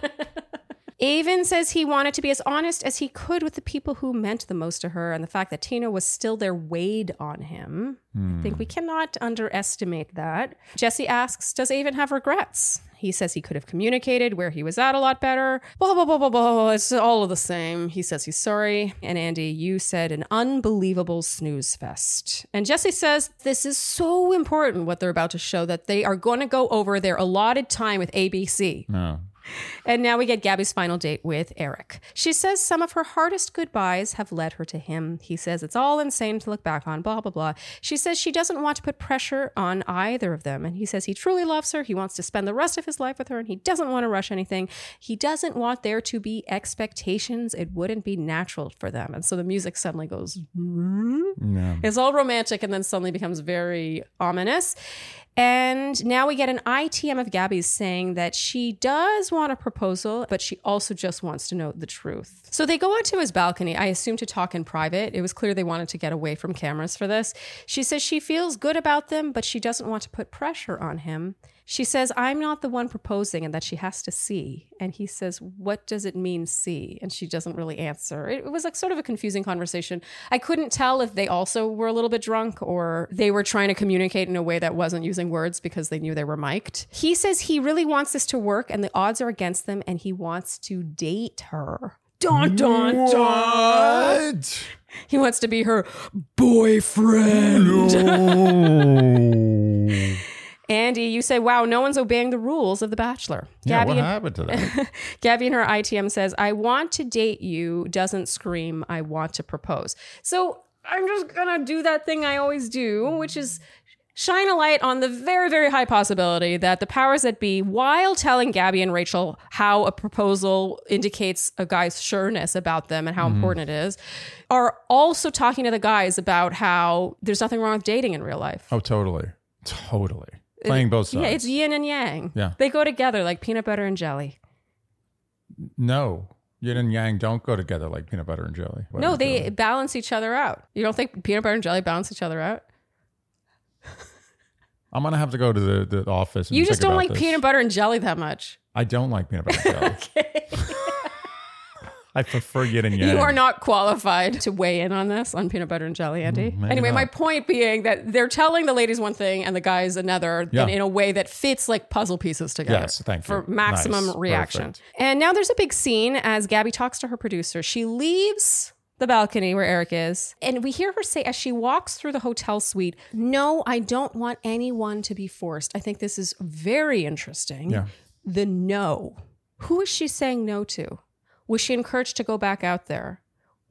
Avon says he wanted to be as honest as he could with the people who meant the most to her, and the fact that Tina was still there weighed on him. I think we cannot underestimate that. Jesse asks, does Avon have regrets? He says he could have communicated where he was at a lot better. Blah, blah, blah, blah, blah. It's all the same. He says he's sorry. And Andy, you said an unbelievable snooze fest. And Jesse says this is so important, what they're about to show, that they are going to go over their allotted time with ABC. No. And now we get Gabby's final date with Eric. She says some of her hardest goodbyes have led her to him. He says it's all insane to look back on, blah, blah, blah. She says she doesn't want to put pressure on either of them. And he says he truly loves her. He wants to spend the rest of his life with her, and he doesn't want to rush anything. He doesn't want there to be expectations. It wouldn't be natural for them. And so the music suddenly goes, yeah. It's all romantic and then suddenly becomes very ominous. And now we get an ITM of Gabby's saying that she does want a proposal, but she also just wants to know the truth. So they go onto his balcony, I assume to talk in private. It was clear they wanted to get away from cameras for this. She says she feels good about them, but she doesn't want to put pressure on him. She says, I'm not the one proposing, and that she has to see. And he says, what does it mean, see? And she doesn't really answer. It was like sort of a confusing conversation. I couldn't tell if they also were a little bit drunk or they were trying to communicate in a way that wasn't using words because they knew they were mic'd. He says he really wants this to work and the odds are against them and he wants to date her. Dun, dun, dun. What? He wants to be her boyfriend. No. Andy, you say, wow, no one's obeying the rules of The Bachelor. Yeah, Gabby, what happened to that? Gabby in her ITM says, I want to date you doesn't scream, I want to propose. So I'm just going to do that thing I always do, which is shine a light on the very, very high possibility that the powers that be, while telling Gabby and Rachel how a proposal indicates a guy's sureness about them and how important it is, are also talking to the guys about how there's nothing wrong with dating in real life. Oh, totally. Totally. Playing both sides. Yeah, it's yin and yang. Yeah. They go together like peanut butter and jelly. No, yin and yang don't go together like peanut butter and jelly. No, they balance each other out. You don't think peanut butter and jelly balance each other out? I'm going to have to go to the office. And you just don't like peanut butter and jelly that much. I don't like peanut butter and jelly. Okay. I prefer yin and yang. You are not qualified to weigh in on this, on peanut butter and jelly, Andy. Anyway, my point being that they're telling the ladies one thing and the guys another in a way that fits like puzzle pieces together. Yes, thank you. For maximum reaction. Perfect. And now there's a big scene as Gabby talks to her producer. She leaves the balcony where Eric is, and we hear her say as she walks through the hotel suite, no, I don't want anyone to be forced. I think this is very interesting. Yeah. The no. Who is she saying no to? Was she encouraged to go back out there?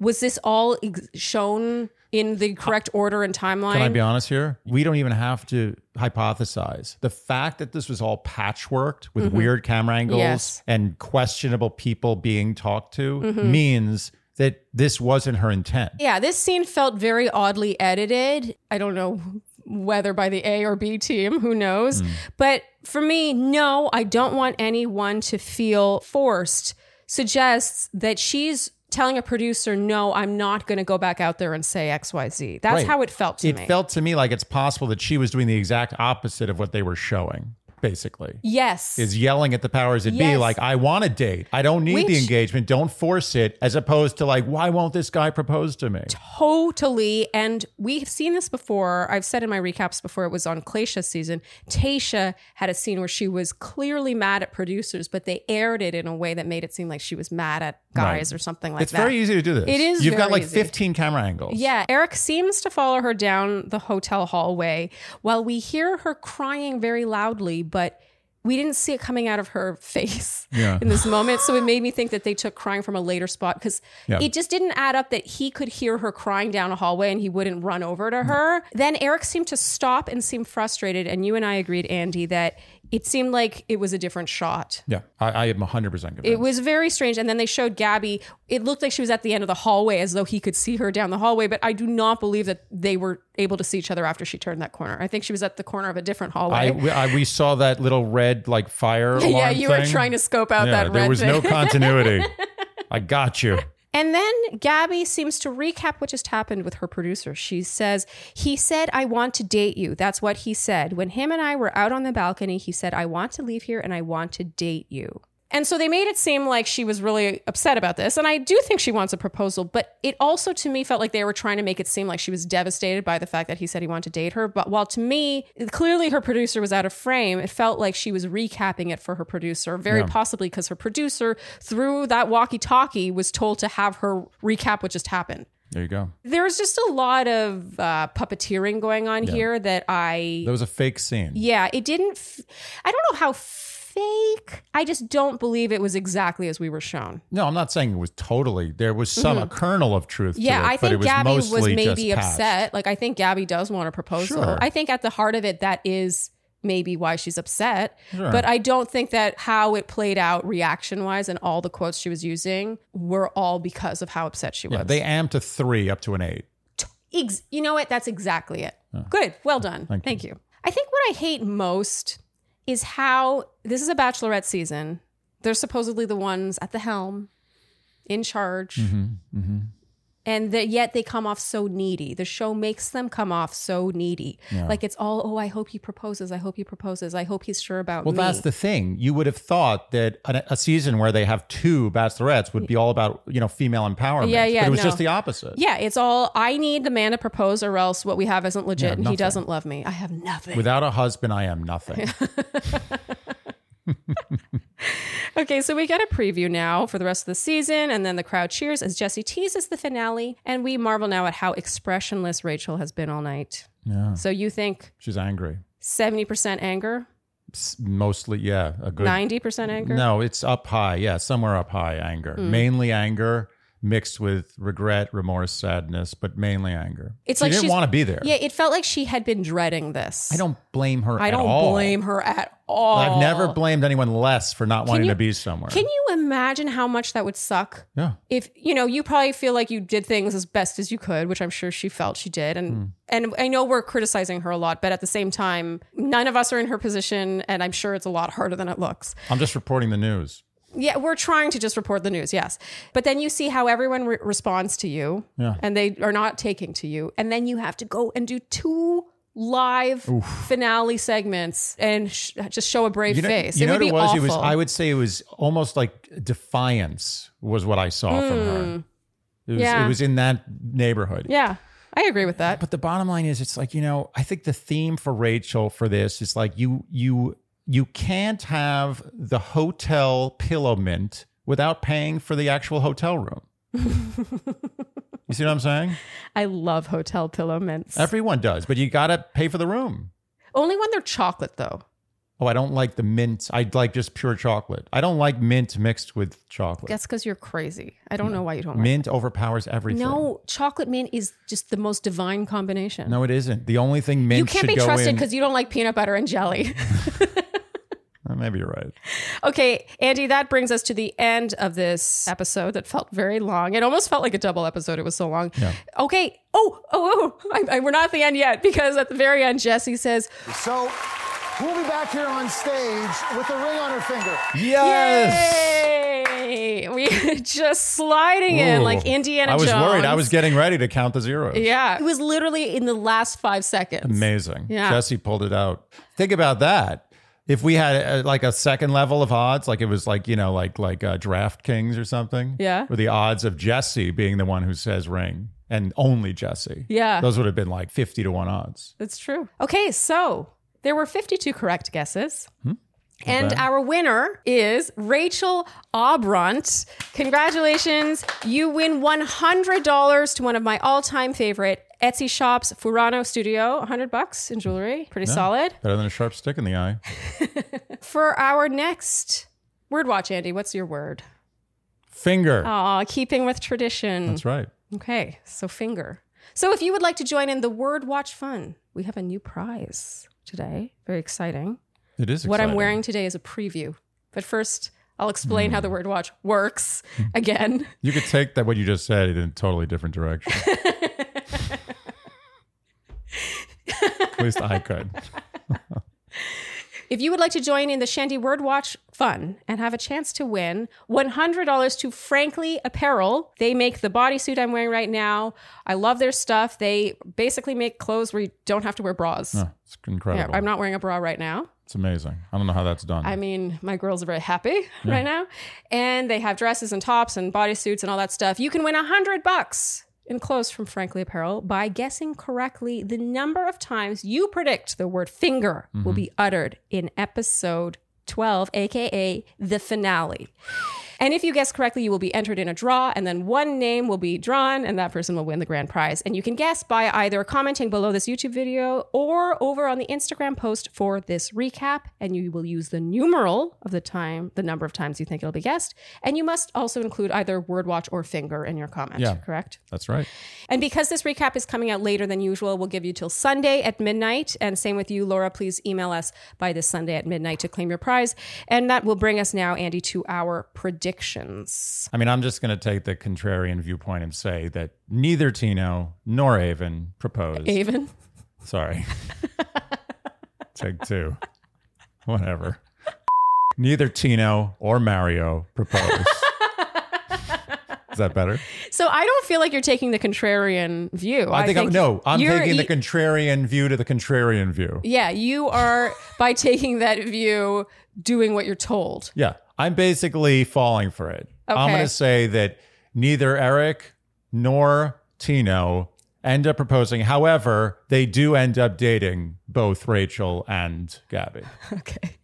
Was this all shown in the correct order and timeline? Can I be honest here? We don't even have to hypothesize. The fact that this was all patchworked with weird camera angles and questionable people being talked to means that this wasn't her intent. Yeah, this scene felt very oddly edited. I don't know whether by the A or B team, who knows? But for me, no, I don't want anyone to feel forced suggests that she's telling a producer, no, I'm not going to go back out there and say X, Y, Z. That's how it felt to me. It felt to me like it's possible that she was doing the exact opposite of what they were showing, basically. Yes. Is yelling at the powers that be like, I want a date. I don't need the engagement. Don't force it. As opposed to like, why won't this guy propose to me? Totally. And we've seen this before. I've said in my recaps before, it was on Klaysha's season. Tayshia had a scene where she was clearly mad at producers, but they aired it in a way that made it seem like she was mad at guys or something like that. It's very easy to do this. It is. You've got like 15 camera angles. Yeah. Eric seems to follow her down the hotel hallway while we hear her crying very loudly, but we didn't see it coming out of her face in this moment. So it made me think that they took crying from a later spot because it just didn't add up that he could hear her crying down a hallway and he wouldn't run over to her. Then Eric seemed to stop and seem frustrated. And you and I agreed, Andy, that it seemed like it was a different shot. Yeah, I am 100% convinced. It was very strange. And then they showed Gabby. It looked like she was at the end of the hallway as though he could see her down the hallway. But I do not believe that they were able to see each other after she turned that corner. I think she was at the corner of a different hallway. We saw that little red like fire alarm thing. Were trying to scope out that red there was thing. No continuity. I got you. And then Gabby seems to recap what just happened with her producer. She says, he said, I want to date you. That's what he said. When him and I were out on the balcony, he said, I want to leave here and I want to date you. And so they made it seem like she was really upset about this. And I do think she wants a proposal, but it also to me felt like they were trying to make it seem like she was devastated by the fact that he said he wanted to date her. But while to me, clearly her producer was out of frame, it felt like she was recapping it for her producer, very possibly because her producer through that walkie-talkie was told to have her recap what just happened. There you go. There's just a lot of puppeteering going on here that That was a fake scene. Yeah, it didn't... I don't know how... I just don't believe it was exactly as we were shown. No, I'm not saying it was totally. There was some a kernel of truth to it, I think, but it was Gabby mostly was maybe upset. Past. Like, I think Gabby does want a proposal. Sure. I think at the heart of it, that is maybe why she's upset. Sure. But I don't think that how it played out reaction-wise and all the quotes she was using were all because of how upset she was. They amped a 3 up to an 8. You know what? That's exactly it. Oh. Good. Well done. Thank you. I think what I hate most... is how this is a Bachelorette season. They're supposedly the ones at the helm, in charge. Mm-hmm, mm-hmm. And yet they come off so needy. The show makes them come off so needy. Yeah. Like it's all, I hope he proposes. I hope he proposes. I hope he's sure about me. Well, that's the thing. You would have thought that a season where they have 2 bachelorettes would be all about, female empowerment. Yeah, but it was just the opposite. Yeah, it's all, I need the man to propose or else what we have isn't legit and he doesn't love me. I have nothing. Without a husband, I am nothing. Okay, so we get a preview now for the rest of the season, and then the crowd cheers as Jesse teases the finale, and we marvel now at how expressionless Rachel has been all night. Yeah. So you think... she's angry. 70% anger? Mostly, yeah. A good 90% anger? No, it's up high. Yeah, somewhere up high anger. Mainly anger, mixed with regret, remorse, sadness, but mainly anger. It's like she didn't want to be there. Yeah, it felt like she had been dreading this. I don't blame her at all. I don't blame her at all. I've never blamed anyone less for not wanting to be somewhere. Can you imagine how much that would suck? Yeah. If, you probably feel like you did things as best as you could, which I'm sure she felt she did. And I know we're criticizing her a lot, but at the same time, none of us are in her position. And I'm sure it's a lot harder than it looks. I'm just reporting the news. Yeah, we're trying to just report the news, yes. But then you see how everyone responds to you and they are not taking to you. And then you have to go and do 2 live finale segments and just show a brave face. You know what it was? Awful. I would say it was almost like defiance was what I saw from her. It was in that neighborhood. Yeah, I agree with that. But the bottom line is, it's like, I think the theme for Rachel for this is like you can't have the hotel pillow mint without paying for the actual hotel room. You see what I'm saying? I love hotel pillow mints. Everyone does, but you got to pay for the room. Only when they're chocolate, though. Oh, I don't like the mint. I like just pure chocolate. I don't like mint mixed with chocolate. That's because you're crazy. I don't know why you don't like it. Mint overpowers everything. No, chocolate mint is just the most divine combination. No, it isn't. The only thing mint should go in... You can't be trusted because you don't like peanut butter and jelly. Maybe you're right. Okay, Andy, that brings us to the end of this episode that felt very long. It almost felt like a double episode. It was so long. Yeah. Okay. We're not at the end yet, because at the very end, Jesse says... so we'll be back here on stage with a ring on her finger. Yes! Yay! We just sliding in like Indiana Jones. I was worried. I was getting ready to count the zeros. Yeah. It was literally in the last 5 seconds. Amazing. Yeah. Jesse pulled it out. Think about that. If we had like a second level of odds, like it was like, like DraftKings or something. Yeah. With the odds of Jesse being the one who says ring and only Jesse. Yeah. Those would have been like 50-1 odds. That's true. Okay. So there were 52 correct guesses. And our winner is Rachel Aubrunt. Congratulations. You win $100 to one of my all-time favorite Etsy shops, Furano Studio, $100 in jewelry. Pretty solid. Better than a sharp stick in the eye. For our next word watch, Andy, what's your word? Finger. Aw, keeping with tradition. That's right. Okay, so finger. So if you would like to join in the word watch fun, we have a new prize today. Very exciting. It is exciting. What I'm wearing today is a preview. But first, I'll explain how the word watch works again. You could take that what you just said in a totally different direction. At least I could. If you would like to join in the Shandy Word Watch fun and have a chance to win $100 to Frankly Apparel, they make the bodysuit I'm wearing right now. I love their stuff. They basically make clothes where you don't have to wear bras. Oh, it's incredible. Yeah, I'm not wearing a bra right now. It's amazing. I don't know how that's done. I mean, my girls are very happy right now. And they have dresses and tops and bodysuits and all that stuff. You can win $100 in clothes from Frankly Apparel by guessing correctly the number of times you predict the word finger will be uttered in episode 12, aka the finale. And if you guess correctly, you will be entered in a draw, and then one name will be drawn, and that person will win the grand prize. And you can guess by either commenting below this YouTube video or over on the Instagram post for this recap, and you will use the numeral of the time, the number of times you think it'll be guessed. And you must also include either word watch or finger in your comment, correct? That's right. And because this recap is coming out later than usual, we'll give you till Sunday at midnight. And same with you, Laura, please email us by this Sunday at midnight to claim your prize. And that will bring us now, Andy, to our prediction. I mean, I'm just going to take the contrarian viewpoint and say that neither Tino nor Avon proposed. Avon? Sorry. Take two. Whatever. Neither Tino or Mario proposed. Is that better? So I don't feel like you're taking the contrarian view. I'm taking the contrarian view to the contrarian view. Yeah, you are, by taking that view, doing what you're told. Yeah. I'm basically falling for it. Okay. I'm going to say that neither Eric nor Tino end up proposing. However, they do end up dating both Rachel and Gabby. Okay.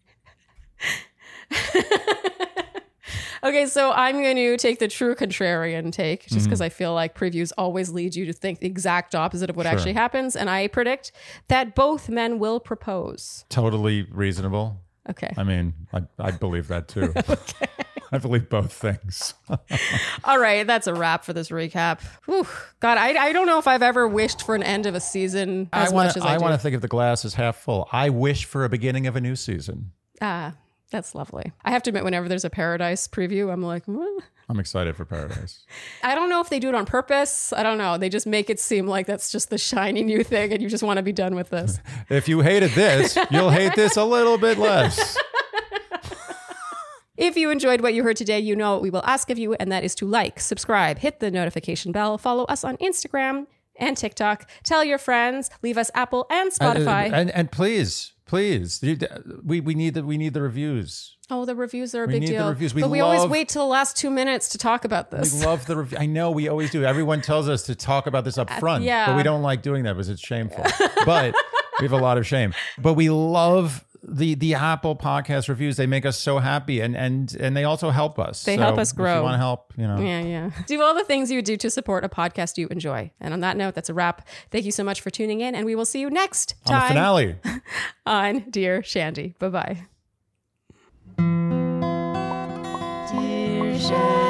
Okay, so I'm going to take the true contrarian take, just because I feel like previews always lead you to think the exact opposite of what actually happens. And I predict that both men will propose. Totally reasonable. Okay. I mean, I believe that too. Okay. I believe both things. All right. That's a wrap for this recap. Whew. God, I don't know if I've ever wished for an end of a season as much as I do. I want to think of the glass as half full. I wish for a beginning of a new season. That's lovely. I have to admit, whenever there's a Paradise preview, I'm like, what? I'm excited for Paradise. I don't know if they do it on purpose. I don't know. They just make it seem like that's just the shiny new thing and you just want to be done with this. If you hated this, you'll hate this a little bit less. If you enjoyed what you heard today, you know what we will ask of you, and that is to like, subscribe, hit the notification bell, follow us on Instagram and TikTok, tell your friends, leave us Apple and Spotify. And please, we need the reviews. Oh, the reviews are a big deal. But we always wait till the last 2 minutes to talk about this. We love the review. I know, we always do. Everyone tells us to talk about this up front, but we don't like doing that because it's shameful. But we have a lot of shame. But we love the Apple podcast reviews. They make us so happy, and they also help us. They help us grow. If you want to help, do all the things you do to support a podcast you enjoy. And on that note, that's a wrap. Thank you so much for tuning in, and we will see you next time on the finale on Dear Shandy. Bye bye. Dear Shandy.